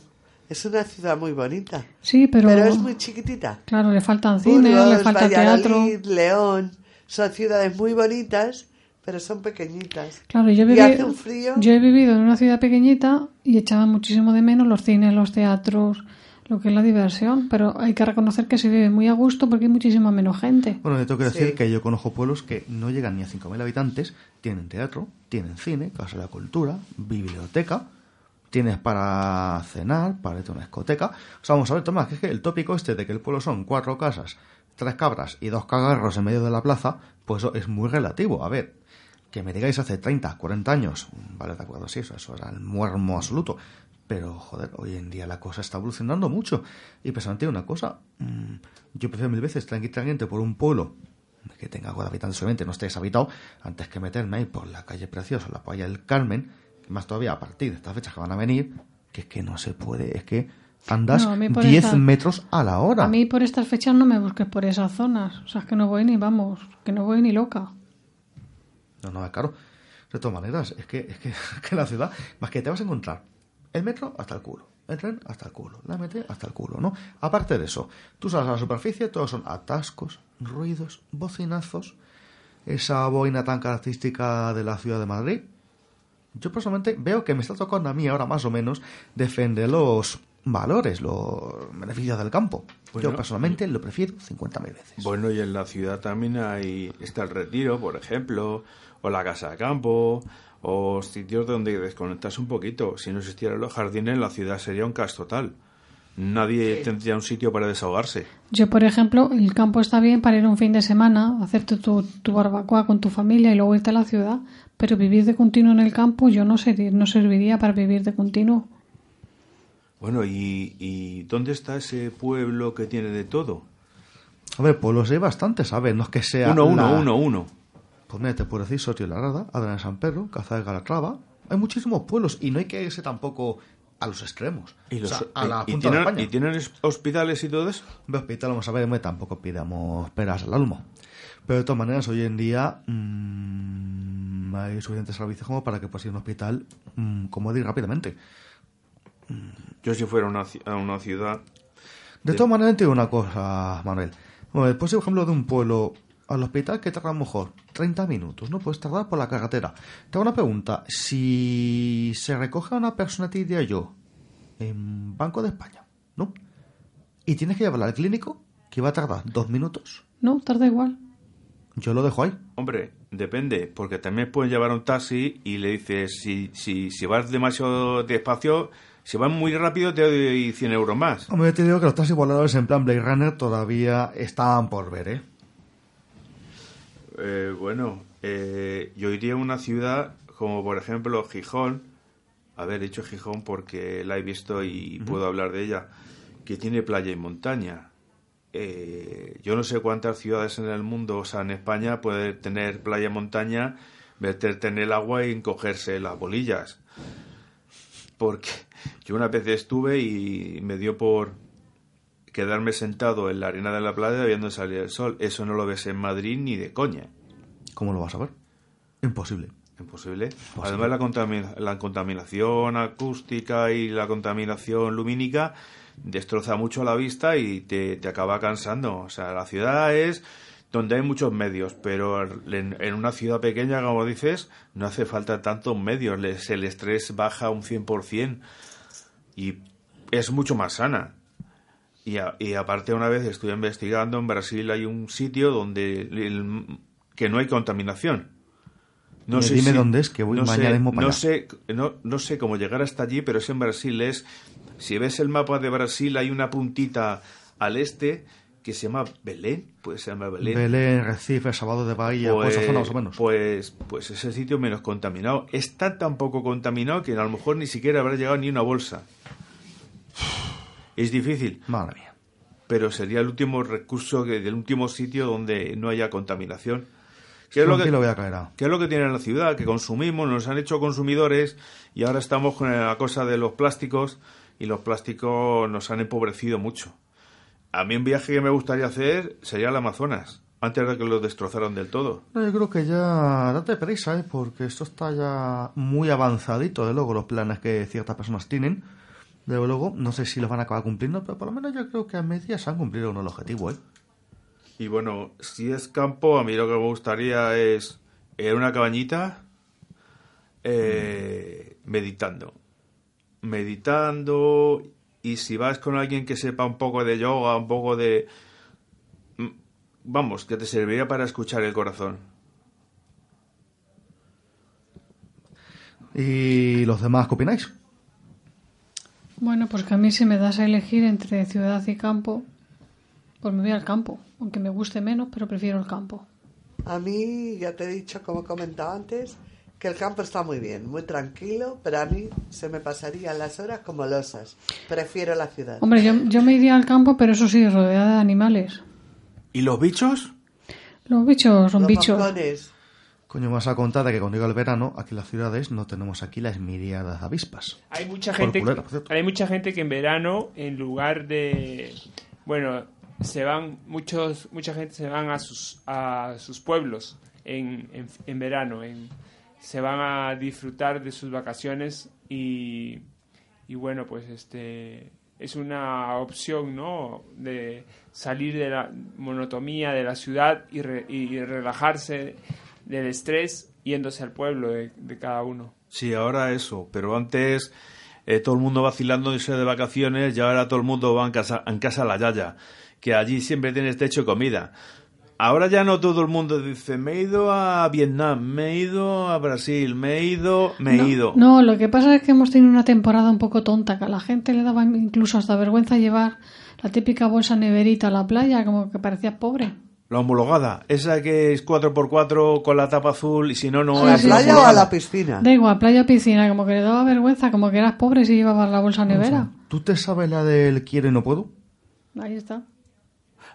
es una ciudad muy bonita. Sí, pero es muy chiquitita. Claro, le faltan cine, le falta teatro. León, son ciudades muy bonitas, pero son pequeñitas. Claro, hace un frío. Yo he vivido en una ciudad pequeñita y echaba muchísimo de menos los cines, los teatros, lo que es la diversión, pero hay que reconocer que se vive muy a gusto porque hay muchísima menos gente. Bueno, yo tengo que decir que yo conozco pueblos que no llegan ni a 5.000 habitantes, tienen teatro, tienen cine, casa de la cultura, biblioteca, tienes para cenar, para irte a una discoteca. O sea, vamos a ver, Tomás, que es que el tópico este de que el pueblo son 4 casas, 3 cabras y 2 cagarros en medio de la plaza, pues eso es muy relativo. A ver, que me digáis hace 30, 40 años, vale, de acuerdo, sí, eso era el muermo absoluto. Pero, joder, hoy en día la cosa está evolucionando mucho. Y precisamente una cosa, yo prefiero mil veces tranquilamente por un pueblo que tenga 4 habitantes, obviamente no esté deshabitado, antes que meterme ahí por la calle Preciosa, la playa del Carmen, más todavía a partir de estas fechas que van a venir, que es que no se puede, es que andas 10 metros a la hora. A mí por estas fechas no me busques por esas zonas, o sea, es que no voy ni, vamos, que no voy ni loca. No, es caro. De todas maneras, es que la ciudad, más que te vas a encontrar el metro hasta el culo, el tren hasta el culo, la MT hasta el culo, ¿no? Aparte de eso, tú sales a la superficie, todos son atascos, ruidos, bocinazos, esa boina tan característica de la ciudad de Madrid. Yo personalmente veo que me está tocando a mí ahora más o menos defender los valores, los beneficios del campo. Bueno, yo personalmente lo prefiero 50.000 veces. Bueno, y en la ciudad también está el Retiro, por ejemplo, o la Casa de Campo, o sitios donde desconectas un poquito. Si no existieran los jardines, la ciudad sería un caos total. Nadie tendría un sitio para desahogarse. Yo, por ejemplo, el campo está bien para ir un fin de semana, hacerte tu barbacoa con tu familia y luego irte a la ciudad, pero vivir de continuo en el campo yo no serviría para vivir de continuo. Bueno, ¿y dónde está ese pueblo que tiene de todo? A ver, pueblos hay bastantes, ¿sabes? No es que sea... Uno. Pues mira, te puedo decir Sotio de la Rada, Adrián de San Pedro, Caza de Calatrava. Hay muchísimos pueblos y no hay que irse tampoco a los extremos. Y los, o sea, a la punta de España. ¿Y tienen hospitales y todo eso? Hospital, vamos a ver, tampoco pidamos peras al alma. Pero de todas maneras, hoy en día hay suficientes servicios como para que puedas ir a un hospital cómodo y rápidamente. Yo si fuera a una ciudad... De todas maneras, te digo una cosa, Manuel. Bueno, después, por ejemplo, de un pueblo... al hospital que tarda a lo mejor 30 minutos, no puedes tardar por la carretera. Te hago una pregunta, si se recoge a una persona, te diría yo, en Banco de España, ¿no? Y tienes que llevarla al clínico, que va a tardar 2 minutos. No, tarda igual. Yo lo dejo ahí. Hombre, depende, porque también pueden llevar un taxi y le dices, si vas demasiado despacio... Si van muy rápido te doy 100 euros más. Hombre, yo te digo que los taxis voladores en plan Blade Runner todavía están por ver, Yo iría a una ciudad como, por ejemplo, Gijón. A ver, he dicho Gijón porque la he visto y puedo hablar de ella, que tiene playa y montaña. Yo no sé cuántas ciudades en el mundo, o sea, en España, puede tener playa y montaña, meterte en el agua y encogerse las bolillas. Porque yo una vez estuve y me dio por quedarme sentado en la arena de la playa viendo salir el sol. Eso no lo ves en Madrid ni de coña. ¿Cómo lo vas a ver? Imposible. Además, la contaminación acústica y la contaminación lumínica destroza mucho la vista y te acaba cansando. O sea, la ciudad es donde hay muchos medios, pero en una ciudad pequeña, como dices, no hace falta tantos medios. El estrés baja un 100% y es mucho más sana. Y aparte, una vez estuve investigando, en Brasil hay un sitio donde que no hay contaminación. No sé, dime dónde es, que voy mañana mismo para allá. No sé cómo llegar hasta allí, pero es en Brasil. Si ves el mapa de Brasil, hay una puntita al este que se llama Belén. Puede ser Belén. Belén, Recife, Salvador de Bahía, pues esa zona más o menos. Pues es el sitio menos contaminado. Está tan poco contaminado que a lo mejor ni siquiera habrá llegado ni una bolsa. Es difícil. Madre mía. Pero sería el último recurso, el último sitio donde no haya contaminación. ¿Qué es lo que tiene la ciudad? Que consumimos, nos han hecho consumidores y ahora estamos con la cosa de los plásticos y los plásticos nos han empobrecido mucho. A mí un viaje que me gustaría hacer sería al Amazonas, antes de que lo destrozaran del todo. No, yo creo que ya date prisa, porque esto está ya muy avanzadito, de luego, los planes que ciertas personas tienen. De luego, no sé si los van a acabar cumpliendo, pero por lo menos yo creo que a medias han cumplido con el objetivo, Y bueno, si es campo, a mí lo que me gustaría es una cabañita meditando, y si vas con alguien que sepa un poco de yoga, un poco de... Vamos, que te serviría para escuchar el corazón. ¿Y los demás qué opináis? Bueno, pues que a mí si me das a elegir entre ciudad y campo... Pues me voy al campo, aunque me guste menos, pero prefiero el campo. A mí, ya te he dicho, como comentaba antes, que el campo está muy bien, muy tranquilo, pero a mí se me pasarían las horas como losas. Prefiero la ciudad. Hombre, yo me iría al campo, pero eso sí, rodeada de animales. ¿Y los bichos? Los bichos son los bichos. Moscones. Coño, me vas a contar de que cuando llega el verano, aquí en las ciudades no tenemos aquí las miriadas de avispas. Hay mucha gente, que en verano, en lugar de... Bueno... se van mucha gente se van a sus pueblos en verano, se van a disfrutar de sus vacaciones y bueno, pues es una opción, ¿no?, de salir de la monotonía de la ciudad y relajarse del estrés yéndose al pueblo de cada uno. Sí, ahora eso, pero antes todo el mundo vacilando de vacaciones, y ahora todo el mundo va en casa a la yaya, que allí siempre tienes techo y comida. Ahora ya no todo el mundo dice, me he ido a Vietnam, me he ido a Brasil, me he ido. No, lo que pasa es que hemos tenido una temporada un poco tonta, que a la gente le daba incluso hasta vergüenza llevar la típica bolsa neverita a la playa, como que parecías pobre. La homologada, esa que es 4x4 con la tapa azul, y si no, no... ¿A la playa o a la piscina? Da igual, playa o piscina, como que le daba vergüenza, como que eras pobre si llevabas la bolsa nevera. O sea, ¿tú te sabes la del quiero y no puedo? Ahí está.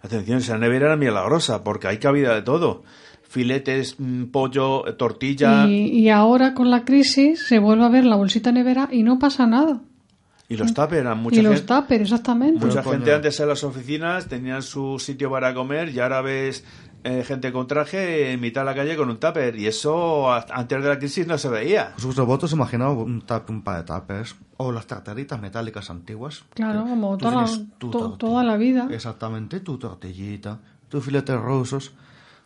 Atención, esa nevera era milagrosa, porque hay cabida de todo. Filetes, pollo, tortilla... Y ahora con la crisis se vuelve a ver la bolsita nevera y no pasa nada. Y los tuppers eran mucha gente... Y los tuppers, exactamente. Mucha gente antes en las oficinas tenían su sitio para comer y ahora ves gente con traje en mitad de la calle con un tupper. Y eso antes de la crisis no se veía. Vosotros imaginaba un par de tuppers o las tartaritas metálicas antiguas. Claro, como toda la vida. Exactamente, tu tortillita, tus filetes rosos,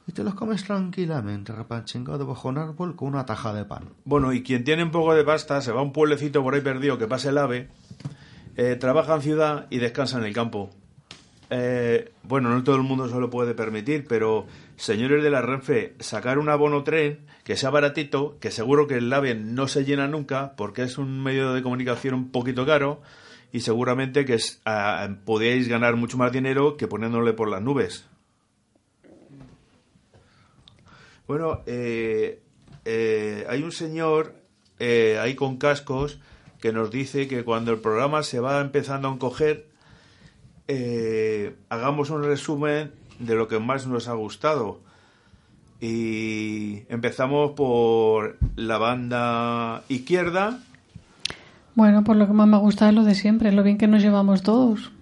y te los comes tranquilamente, repachingado debajo de un árbol con una taja de pan. Bueno, y quien tiene un poco de pasta se va a un pueblecito por ahí perdido que pase el AVE, trabaja en ciudad y descansa en el campo. Bueno, no todo el mundo se lo puede permitir, pero señores de la Renfe, sacar un abono tren que sea baratito, que seguro que el AVE no se llena nunca, porque es un medio de comunicación un poquito caro, y seguramente que podéis ganar mucho más dinero que poniéndole por las nubes. Bueno, hay un señor ahí con cascos que nos dice que cuando el programa se va empezando a encoger, hagamos un resumen de lo que más nos ha gustado. Y empezamos por la banda izquierda. Bueno, por lo que más me gusta es lo de siempre, lo bien que nos llevamos todos.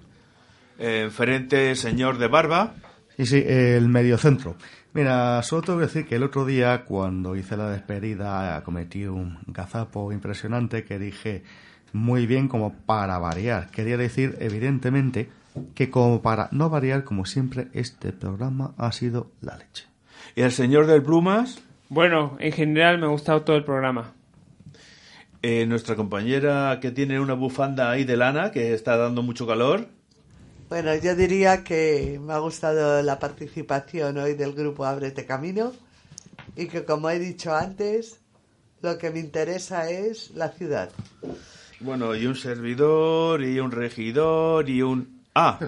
Enfrente, señor de barba. Sí, el mediocentro. Mira, solo tengo que decir que el otro día, cuando hice la despedida, cometí un gazapo impresionante que dije muy bien como para variar. Quería decir, evidentemente, que como para no variar, como siempre, este programa ha sido la leche. ¿Y el señor del plumas? Bueno, en general me ha gustado todo el programa. Nuestra compañera que tiene una bufanda ahí de lana, que está dando mucho calor. Bueno, yo diría que me ha gustado la participación hoy del grupo Ábrete Camino y que, como he dicho antes, lo que me interesa es la ciudad. Bueno, y un servidor, y un regidor, y un... ¡Ah!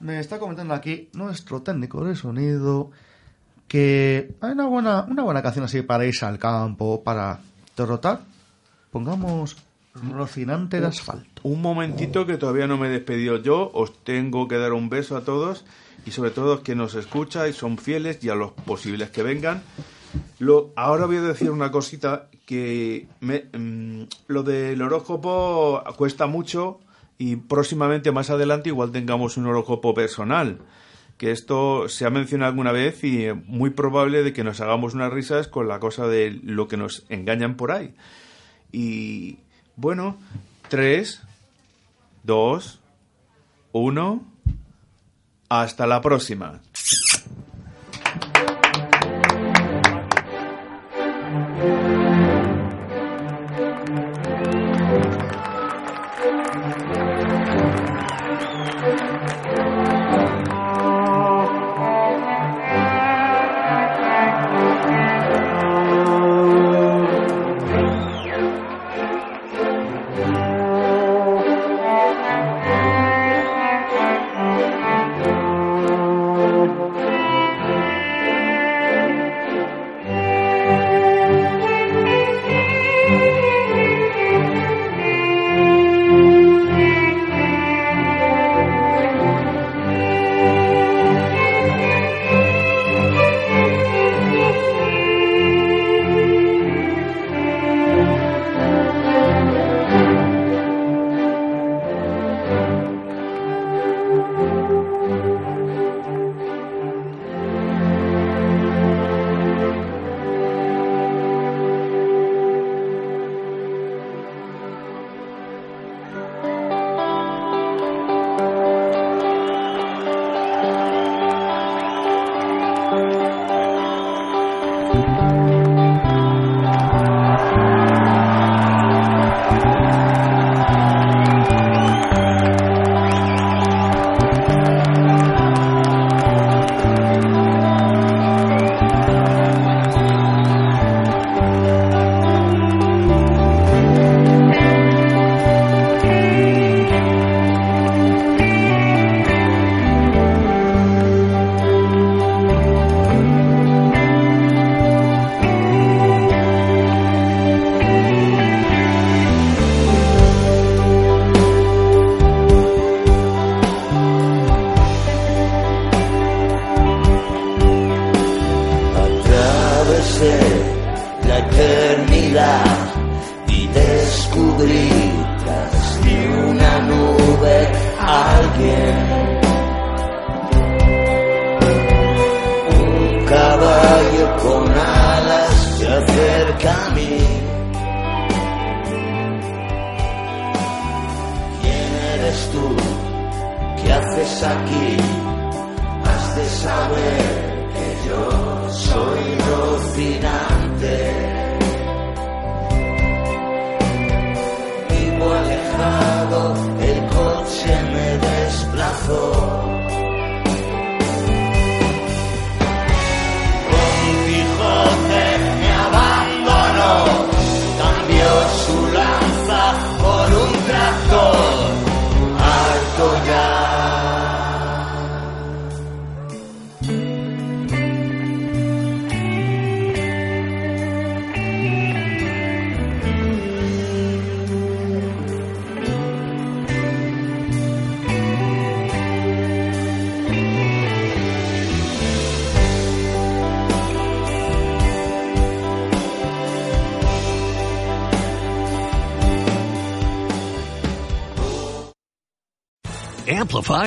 Me está comentando aquí nuestro técnico de sonido que hay una buena canción así para irse al campo, para trotar. Pongamos... Rocinante de asfalto. Un momentito, que todavía no me he despedido yo. Os tengo que dar un beso a todos y sobre todo a los que nos escuchan y son fieles, y a los posibles que vengan. Ahora voy a decir una cosita, que lo del horóscopo cuesta mucho, y próximamente, más adelante, igual tengamos un horóscopo personal, que esto se ha mencionado alguna vez, y es muy probable de que nos hagamos unas risas con la cosa de lo que nos engañan por ahí. Y... Bueno, 3, 2, 1, hasta la próxima. Amplify